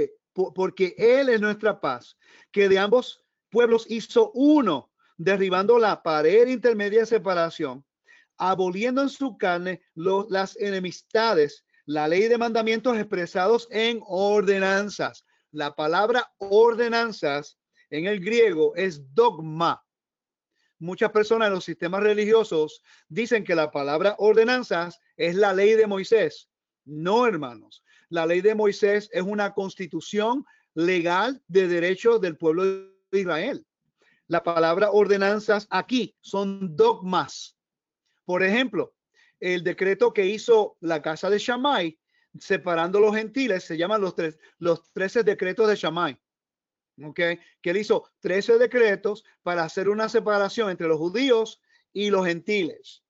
él es nuestra paz, que de ambos pueblos hizo uno, derribando la pared intermedia de separación, aboliendo en su carne las enemistades, la ley de mandamientos expresados en ordenanzas. La palabra ordenanzas en el griego es dogma. Muchas personas en los sistemas religiosos dicen que la palabra ordenanzas es la ley de Moisés. No, hermanos. La ley de Moisés es una constitución legal de derechos del pueblo de Israel. La palabra ordenanzas aquí son dogmas. Por ejemplo, el decreto que hizo la casa de Shammai separando los gentiles se llaman los 13 decretos de Shammai. ¿Ok? Que él hizo 13 decretos para hacer una separación entre los judíos y los gentiles.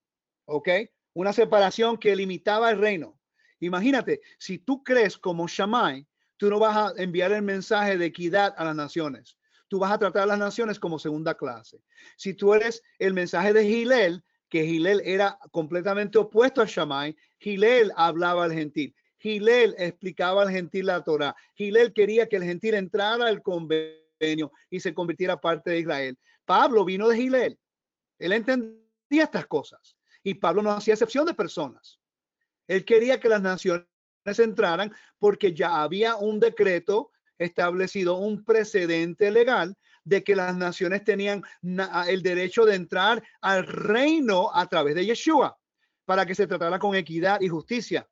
¿Ok? Una separación que limitaba el reino. Imagínate, si tú crees como Shammai, tú no vas a enviar el mensaje de equidad a las naciones. Tú vas a tratar a las naciones como segunda clase. Si tú eres el mensaje de Hillel, que Hillel era completamente opuesto a Shammai, Hillel hablaba al gentil. Hillel explicaba al gentil la Torá. Hillel quería que el gentil entrara al convenio y se convirtiera parte de Israel. Pablo vino de Hillel. Él entendía estas cosas. Y Pablo no hacía excepción de personas. Él quería que las naciones entraran porque ya había un decreto establecido, un precedente legal de que las naciones tenían el derecho de entrar al reino a través de Yeshua para que se tratara con equidad y justicia.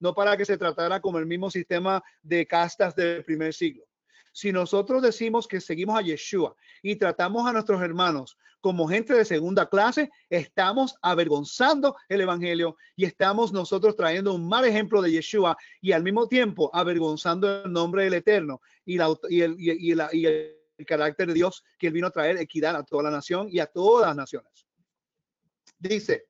No para que se tratara como el mismo sistema de castas del primer siglo. Si nosotros decimos que seguimos a Yeshua y tratamos a nuestros hermanos como gente de segunda clase, estamos avergonzando el evangelio y estamos nosotros trayendo un mal ejemplo de Yeshua y al mismo tiempo avergonzando el nombre del Eterno y el carácter de Dios que él vino a traer equidad a toda la nación y a todas las naciones. Dice...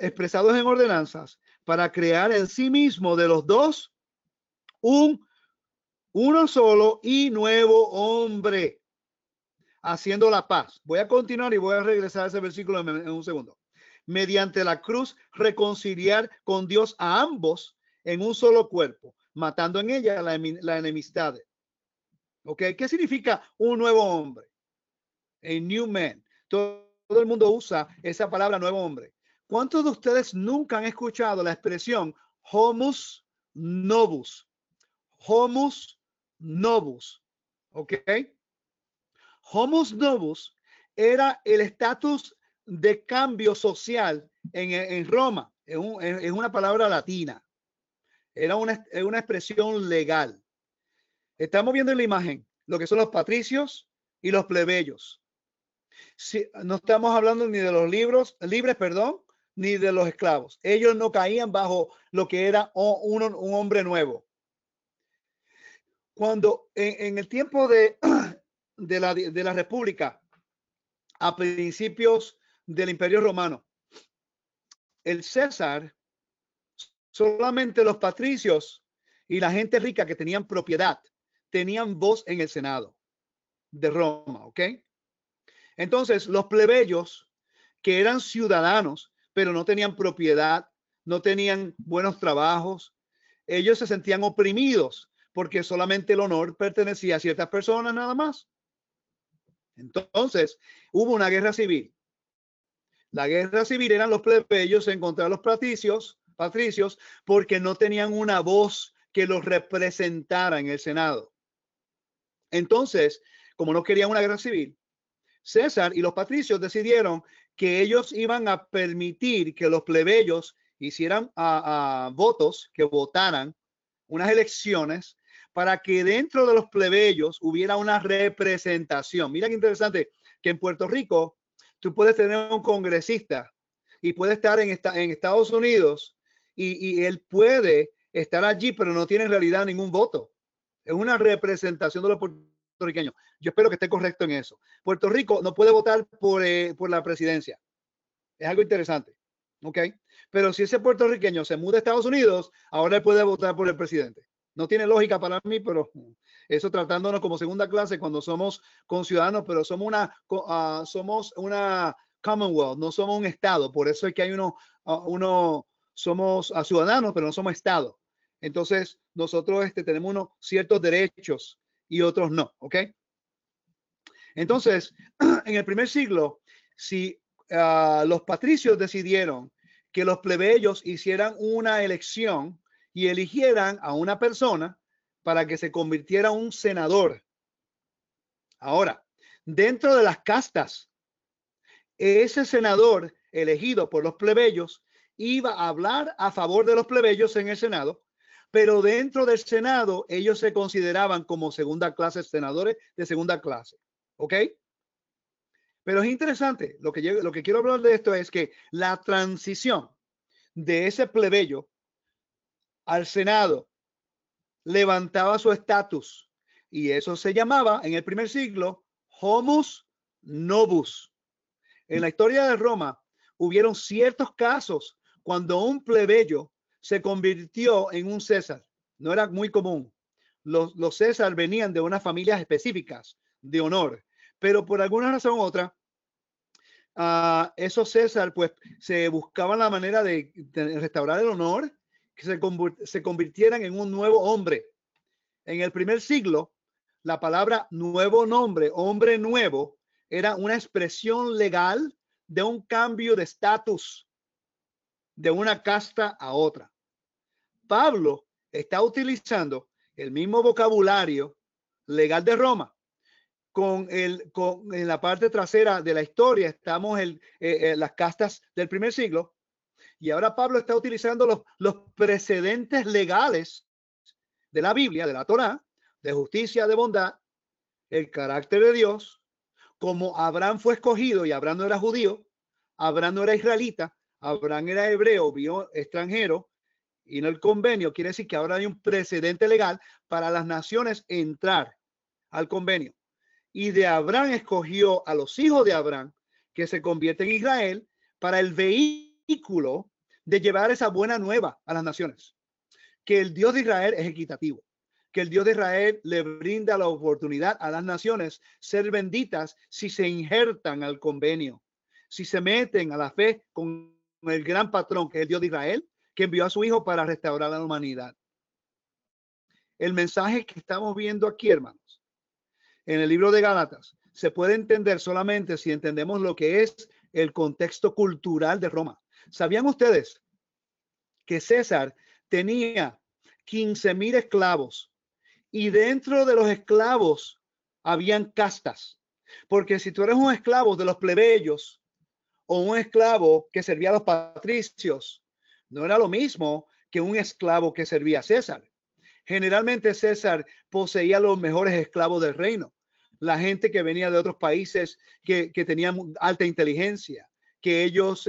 expresados en ordenanzas para crear en sí mismo de los dos uno solo y nuevo hombre haciendo la paz. Voy a continuar y voy a regresar a ese versículo en un segundo. Mediante la cruz reconciliar con Dios a ambos en un solo cuerpo, matando en ella la enemistad. ¿Ok? ¿Qué significa un nuevo hombre? A new man. Todo el mundo usa esa palabra nuevo hombre. ¿Cuántos de ustedes nunca han escuchado la expresión Homo novus? Homo novus. ¿Ok? Homo novus era el estatus de cambio social en Roma. Es una palabra latina. Era una expresión legal. Estamos viendo en la imagen lo que son los patricios y los plebeyos. No estamos hablando ni de los libres, ni de los esclavos. Ellos no caían bajo lo que era un hombre nuevo. Cuando en el tiempo de la República, a principios del Imperio Romano, el César, solamente los patricios y la gente rica que tenían propiedad, tenían voz en el Senado de Roma, ¿ok? Entonces, los plebeyos, que eran ciudadanos, pero no tenían propiedad, no tenían buenos trabajos. Ellos se sentían oprimidos porque solamente el honor pertenecía a ciertas personas nada más. Entonces, hubo una guerra civil. La guerra civil eran los plebeyos en contra de los patricios, porque no tenían una voz que los representara en el Senado. Entonces, como no querían una guerra civil, César y los patricios decidieron que ellos iban a permitir que los plebeyos hicieran votos, que votaran unas elecciones para que dentro de los plebeyos hubiera una representación. Mira qué interesante que en Puerto Rico tú puedes tener un congresista y puede estar en Estados Unidos y él puede estar allí, pero no tiene en realidad ningún voto. Es una representación de los puertorriqueños. Yo espero que esté correcto en eso. Puerto Rico no puede votar por la presidencia. Es algo interesante. ¿Ok? Pero si ese puertorriqueño se muda a Estados Unidos, ahora él puede votar por el presidente. No tiene lógica para mí, pero eso tratándonos como segunda clase cuando somos conciudadanos, pero somos una Commonwealth, no somos un estado. Por eso es que hay somos ciudadanos, pero no somos estado. Entonces, nosotros tenemos unos ciertos derechos y otros no, ¿ok? Entonces, en el primer siglo, si los patricios decidieron que los plebeyos hicieran una elección y eligieran a una persona para que se convirtiera en un senador. Ahora, dentro de las castas, ese senador elegido por los plebeyos iba a hablar a favor de los plebeyos en el Senado, pero dentro del Senado ellos se consideraban como segunda clase, senadores de segunda clase. ¿Ok? Pero es interesante, lo que quiero hablar de esto es que la transición de ese plebeyo al Senado levantaba su estatus y eso se llamaba en el primer siglo Homo novus. En la historia de Roma hubieron ciertos casos cuando un plebeyo se convirtió en un César. No era muy común. Los César venían de unas familias específicas de honor, pero por alguna razón u otra, esos César pues se buscaban la manera de restaurar el honor, que se convirtieran en un nuevo hombre. En el primer siglo, la palabra nuevo nombre, hombre nuevo, era una expresión legal de un cambio de estatus de una casta a otra. Pablo está utilizando el mismo vocabulario legal de Roma. En la parte trasera de la historia estamos las castas del primer siglo. Y ahora Pablo está utilizando los precedentes legales de la Biblia, de la Torá, de justicia, de bondad, el carácter de Dios, como Abraham fue escogido y Abraham no era judío, Abraham no era israelita, Abraham era hebreo, vio extranjero, y no el convenio. Quiere decir que ahora hay un precedente legal para las naciones entrar al convenio. Y de Abraham escogió a los hijos de Abraham, que se convierten en Israel, para el vehículo de llevar esa buena nueva a las naciones. Que el Dios de Israel es equitativo, que el Dios de Israel le brinda la oportunidad a las naciones ser benditas si se injertan al convenio, si se meten a la fe con el gran patrón que es el Dios de Israel, que envió a su hijo para restaurar a la humanidad. El mensaje que estamos viendo aquí, hermanos, en el libro de Gálatas, se puede entender solamente si entendemos lo que es el contexto cultural de Roma. ¿Sabían ustedes que César tenía 15,000 esclavos? Y dentro de los esclavos habían castas, porque si tú eres un esclavo de los plebeyos o un esclavo que servía a los patricios, no era lo mismo que un esclavo que servía a César. Generalmente César poseía los mejores esclavos del reino, la gente que venía de otros países que tenían alta inteligencia, que ellos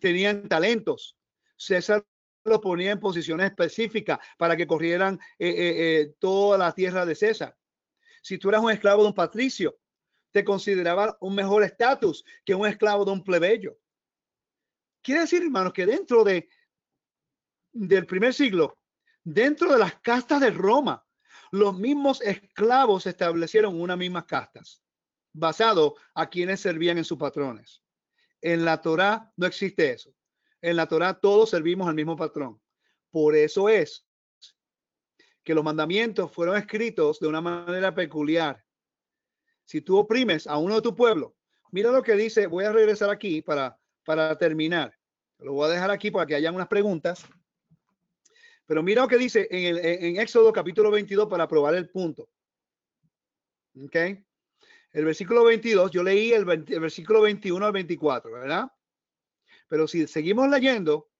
tenían talentos. César los ponía en posiciones específicas para que corrieran toda la tierra de César. Si tú eras un esclavo de un patricio, te consideraba un mejor estatus que un esclavo de un plebeyo. Quiere decir, hermanos, que dentro del primer siglo, dentro de las castas de Roma, los mismos esclavos establecieron unas mismas castas, basado a quienes servían en sus patrones. En la Torá no existe eso. En la Torá todos servimos al mismo patrón. Por eso es que los mandamientos fueron escritos de una manera peculiar. Si tú oprimes a uno de tu pueblo Mira lo que dice. Voy a regresar aquí para terminar. Lo voy a dejar aquí para que hayan unas preguntas. Pero mira lo que dice en Éxodo capítulo 22 para probar el punto. Ok. El versículo 22, yo leí el versículo 21 al 24, ¿verdad? Pero si seguimos leyendo,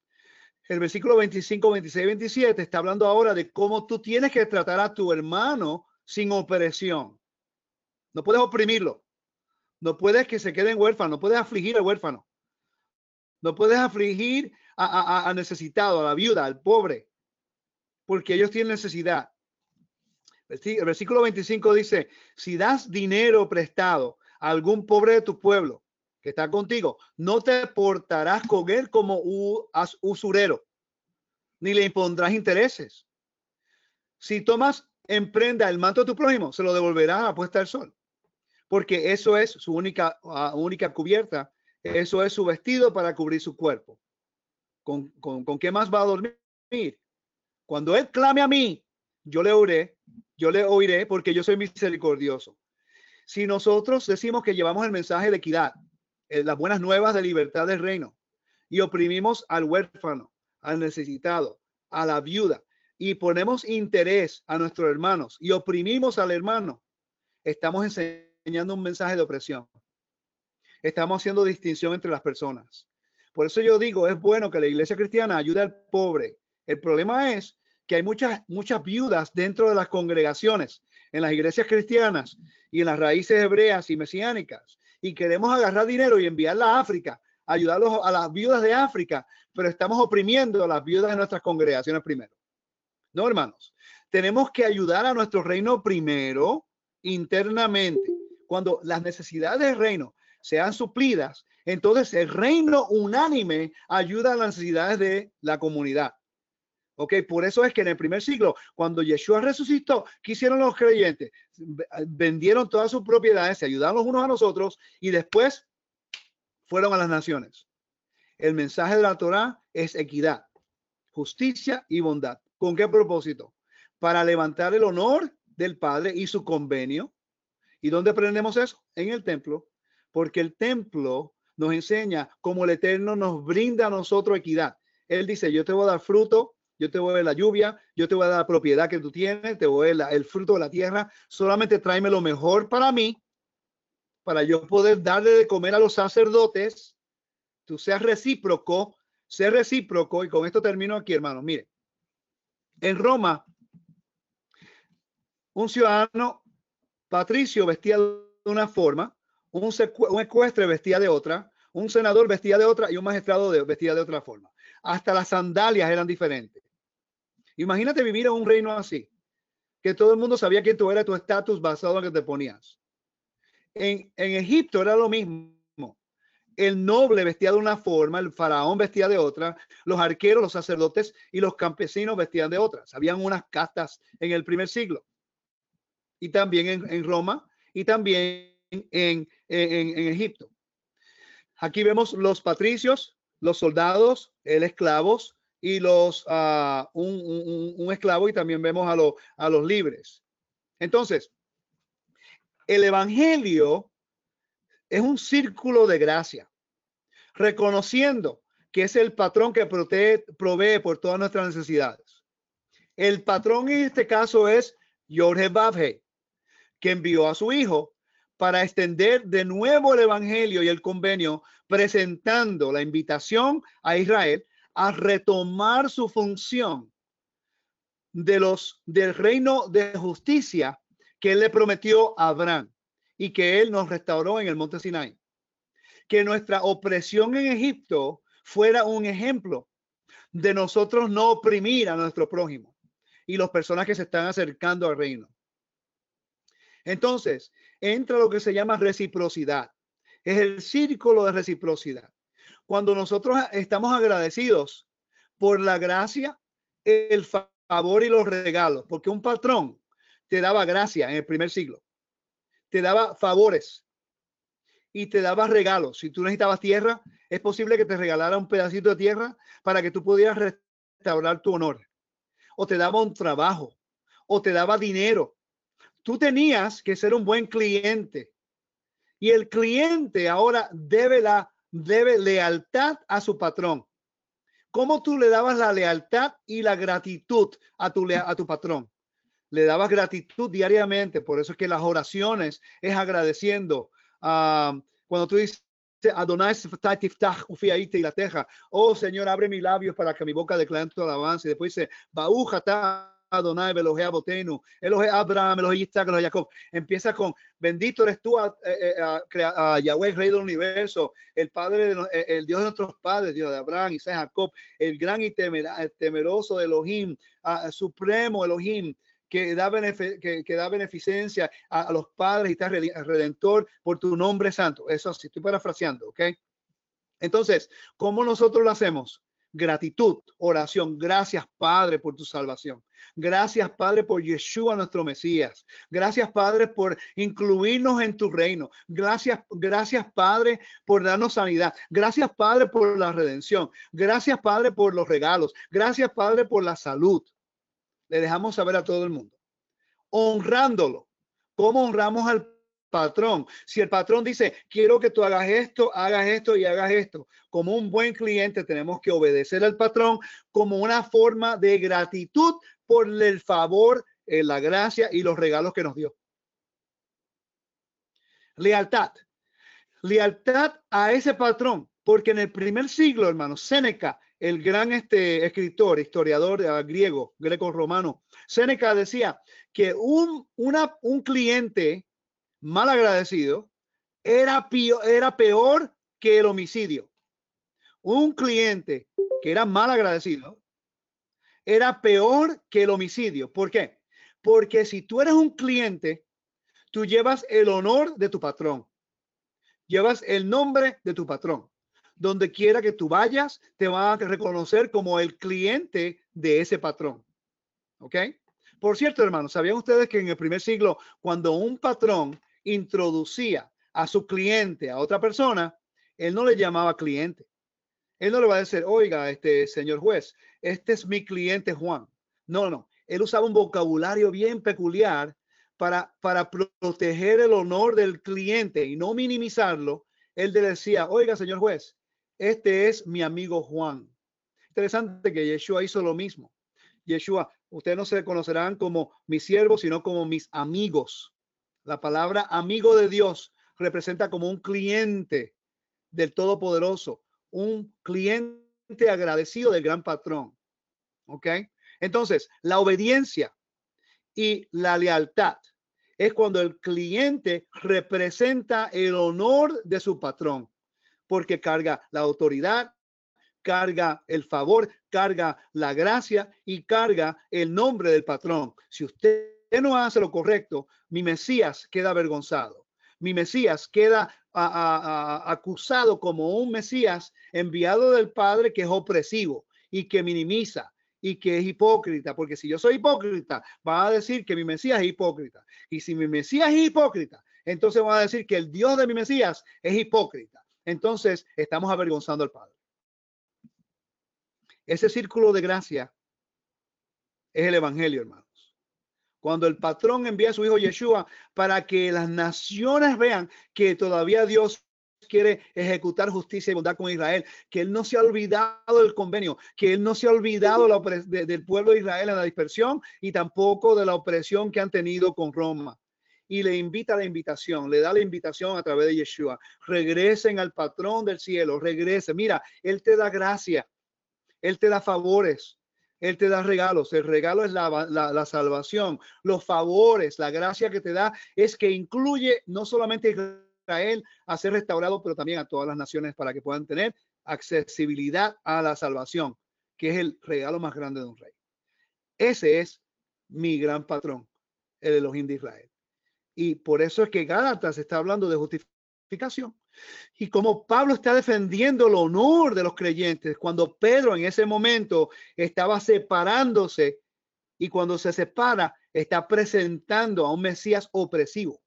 el versículo 25, 26, 27 está hablando ahora de cómo tú tienes que tratar a tu hermano sin opresión. No puedes oprimirlo. No puedes que se queden huérfanos. No puedes afligir al huérfano. No puedes afligir a necesitado, a la viuda, al pobre, porque ellos tienen necesidad. El versículo 25 dice, si das dinero prestado a algún pobre de tu pueblo que está contigo, no te portarás con él como usurero, ni le impondrás intereses. Si tomas en prenda el manto de tu prójimo, se lo devolverás a la puesta del sol, porque eso es su única cubierta, eso es su vestido para cubrir su cuerpo. ¿Con qué más va a dormir? Cuando él clame a mí, yo le oiré, porque yo soy misericordioso. Si nosotros decimos que llevamos el mensaje de equidad, las buenas nuevas de libertad del reino, y oprimimos al huérfano, al necesitado, a la viuda, y ponemos interés a nuestros hermanos y oprimimos al hermano, estamos enseñando un mensaje de opresión. Estamos haciendo distinción entre las personas. Por eso yo digo, es bueno que la iglesia cristiana ayude al pobre. El problema es que hay muchas viudas dentro de las congregaciones, en las iglesias cristianas y en las raíces hebreas y mesiánicas. Y queremos agarrar dinero y enviarla a África, ayudarlos a las viudas de África, pero estamos oprimiendo a las viudas de nuestras congregaciones primero. No, hermanos, tenemos que ayudar a nuestro reino primero internamente. Cuando las necesidades del reino sean suplidas, entonces el reino unánime ayuda a las necesidades de la comunidad. Ok, por eso es que en el primer siglo, cuando Yeshua resucitó, ¿qué hicieron los creyentes? Vendieron todas sus propiedades, se ayudaron los unos a los otros y después fueron a las naciones. El mensaje de la Torá es equidad, justicia y bondad. ¿Con qué propósito? Para levantar el honor del Padre y su convenio. ¿Y dónde aprendemos eso? En el templo, porque el templo nos enseña cómo el Eterno nos brinda a nosotros equidad. Él dice, yo te voy a dar fruto. Yo te voy a dar la lluvia, yo te voy a dar la propiedad que tú tienes, te voy a dar el fruto de la tierra. Solamente tráeme lo mejor para mí, para yo poder darle de comer a los sacerdotes. Tú seas recíproco, y con esto termino aquí, hermanos. Mire, en Roma, un ciudadano patricio vestía de una forma, un ecuestre vestía de otra, un senador vestía de otra y un magistrado vestía de otra forma. Hasta las sandalias eran diferentes. Imagínate vivir en un reino así, que todo el mundo sabía quién tú eras, tu estatus basado en lo que te ponías. En Egipto era lo mismo. El noble vestía de una forma, el faraón vestía de otra, los arqueros, los sacerdotes y los campesinos vestían de otras. Habían unas castas en el primer siglo. Y también en Roma y también en Egipto. Aquí vemos los patricios, los soldados, el esclavos y un esclavo, y también vemos a los libres. Entonces, el evangelio es un círculo de gracia, reconociendo que es el patrón que provee por todas nuestras necesidades. El patrón en este caso es Jorge Babe, que envió a su hijo para extender de nuevo el evangelio y el convenio, presentando la invitación a Israel a retomar su función del reino de justicia que él le prometió a Abraham y que él nos restauró en el monte Sinai. Que nuestra opresión en Egipto fuera un ejemplo de nosotros no oprimir a nuestro prójimo y las personas que se están acercando al reino. Entonces, entra lo que se llama reciprocidad. Es el círculo de reciprocidad. Cuando nosotros estamos agradecidos por la gracia, el favor y los regalos, porque un patrón te daba gracia en el primer siglo, te daba favores y te daba regalos. Si tú necesitabas tierra, es posible que te regalara un pedacito de tierra para que tú pudieras restaurar tu honor, o te daba un trabajo, o te daba dinero. Tú tenías que ser un buen cliente y el cliente ahora debe lealtad a su patrón. ¿Cómo tú le dabas la lealtad y la gratitud a tu patrón? Le dabas gratitud diariamente. Por eso es que las oraciones es agradeciendo. Cuando tú dices, Adonai tiftach ufiaí teilateja, oh Señor, abre mis labios para que mi boca declare tu alabanza. Y después dice, baújata Adonai Elohe Abotenu, Elohe Abraham, Elohe Yitzhak, Elohe Jacob. Empieza con bendito eres tú, a Yahweh, Rey del Universo, el Padre, el Dios de nuestros padres, Dios de Abraham, Isaac, Jacob, el gran y temeroso Elohim, supremo Elohim, que da beneficencia a los padres y está redentor por tu nombre santo. Eso sí, estoy parafraseando, ¿ok? Entonces, ¿cómo nosotros lo hacemos? Gratitud, oración. Gracias, Padre, por tu salvación. Gracias, Padre, por Yeshua, nuestro Mesías. Gracias, Padre, por incluirnos en tu reino. Gracias, Padre, por darnos sanidad. Gracias, Padre, por la redención. Gracias, Padre, por los regalos. Gracias, Padre, por la salud. Le dejamos saber a todo el mundo. Honrándolo. ¿Cómo honramos al patrón? Si el patrón dice, quiero que tú hagas esto y hagas esto. Como un buen cliente tenemos que obedecer al patrón como una forma de gratitud por el favor, la gracia y los regalos que nos dio. Lealtad. Lealtad a ese patrón. Porque en el primer siglo, hermano, Séneca, el gran escritor, historiador griego, greco-romano, Séneca decía que un cliente mal agradecido era peor que el homicidio. Un cliente que era mal agradecido era peor que el homicidio. ¿Por qué? Porque si tú eres un cliente, tú llevas el honor de tu patrón, llevas el nombre de tu patrón. Donde quiera que tú vayas, te van a reconocer como el cliente de ese patrón. ¿Ok? Por cierto, hermanos, ¿sabían ustedes que en el primer siglo, cuando un patrón introducía a su cliente a otra persona, él no le llamaba cliente? Él no le va a decir, oiga, señor juez, este es mi cliente Juan. No, no. Él usaba un vocabulario bien peculiar para proteger el honor del cliente y no minimizarlo. Él le decía, oiga, señor juez, este es mi amigo Juan. Interesante que Yeshua hizo lo mismo. Yeshua, ustedes no se conocerán como mis siervos, sino como mis amigos. La palabra amigo de Dios representa como un cliente del Todopoderoso, un cliente agradecido del gran patrón. ¿Ok? Entonces, la obediencia y la lealtad es cuando el cliente representa el honor de su patrón. Porque carga la autoridad, carga el favor, carga la gracia y carga el nombre del patrón. Si usted no hace lo correcto, mi Mesías queda avergonzado. Mi Mesías queda acusado como un Mesías enviado del Padre que es opresivo y que minimiza y que es hipócrita. Porque si yo soy hipócrita, va a decir que mi Mesías es hipócrita. Y si mi Mesías es hipócrita, entonces va a decir que el Dios de mi Mesías es hipócrita. Entonces, estamos avergonzando al Padre. Ese círculo de gracia es el Evangelio, hermanos. Cuando el patrón envía a su hijo Yeshua para que las naciones vean que todavía Dios quiere ejecutar justicia y bondad con Israel, que él no se ha olvidado del convenio, que él no se ha olvidado del pueblo de Israel en la dispersión y tampoco de la opresión que han tenido con Roma. Y le invita la invitación, le da la invitación a través de Yeshua. Regresen al patrón del cielo, regresen. Mira, él te da gracia, él te da favores, él te da regalos. El regalo es la salvación, los favores, la gracia que te da es que incluye no solamente Israel a ser restaurado, pero también a todas las naciones para que puedan tener accesibilidad a la salvación, que es el regalo más grande de un rey. Ese es mi gran patrón, el Elohim de Israel. Y por eso es que Gálatas está hablando de justificación. Y como Pablo está defendiendo el honor de los creyentes, cuando Pedro en ese momento estaba separándose y cuando se separa, está presentando a un Mesías opresivo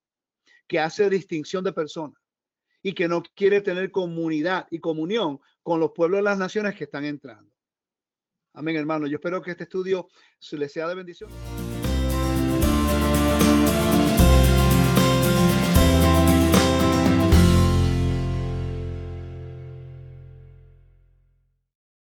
que hace distinción de personas y que no quiere tener comunidad y comunión con los pueblos de las naciones que están entrando. Amén, hermano. Yo espero que este estudio les sea de bendición.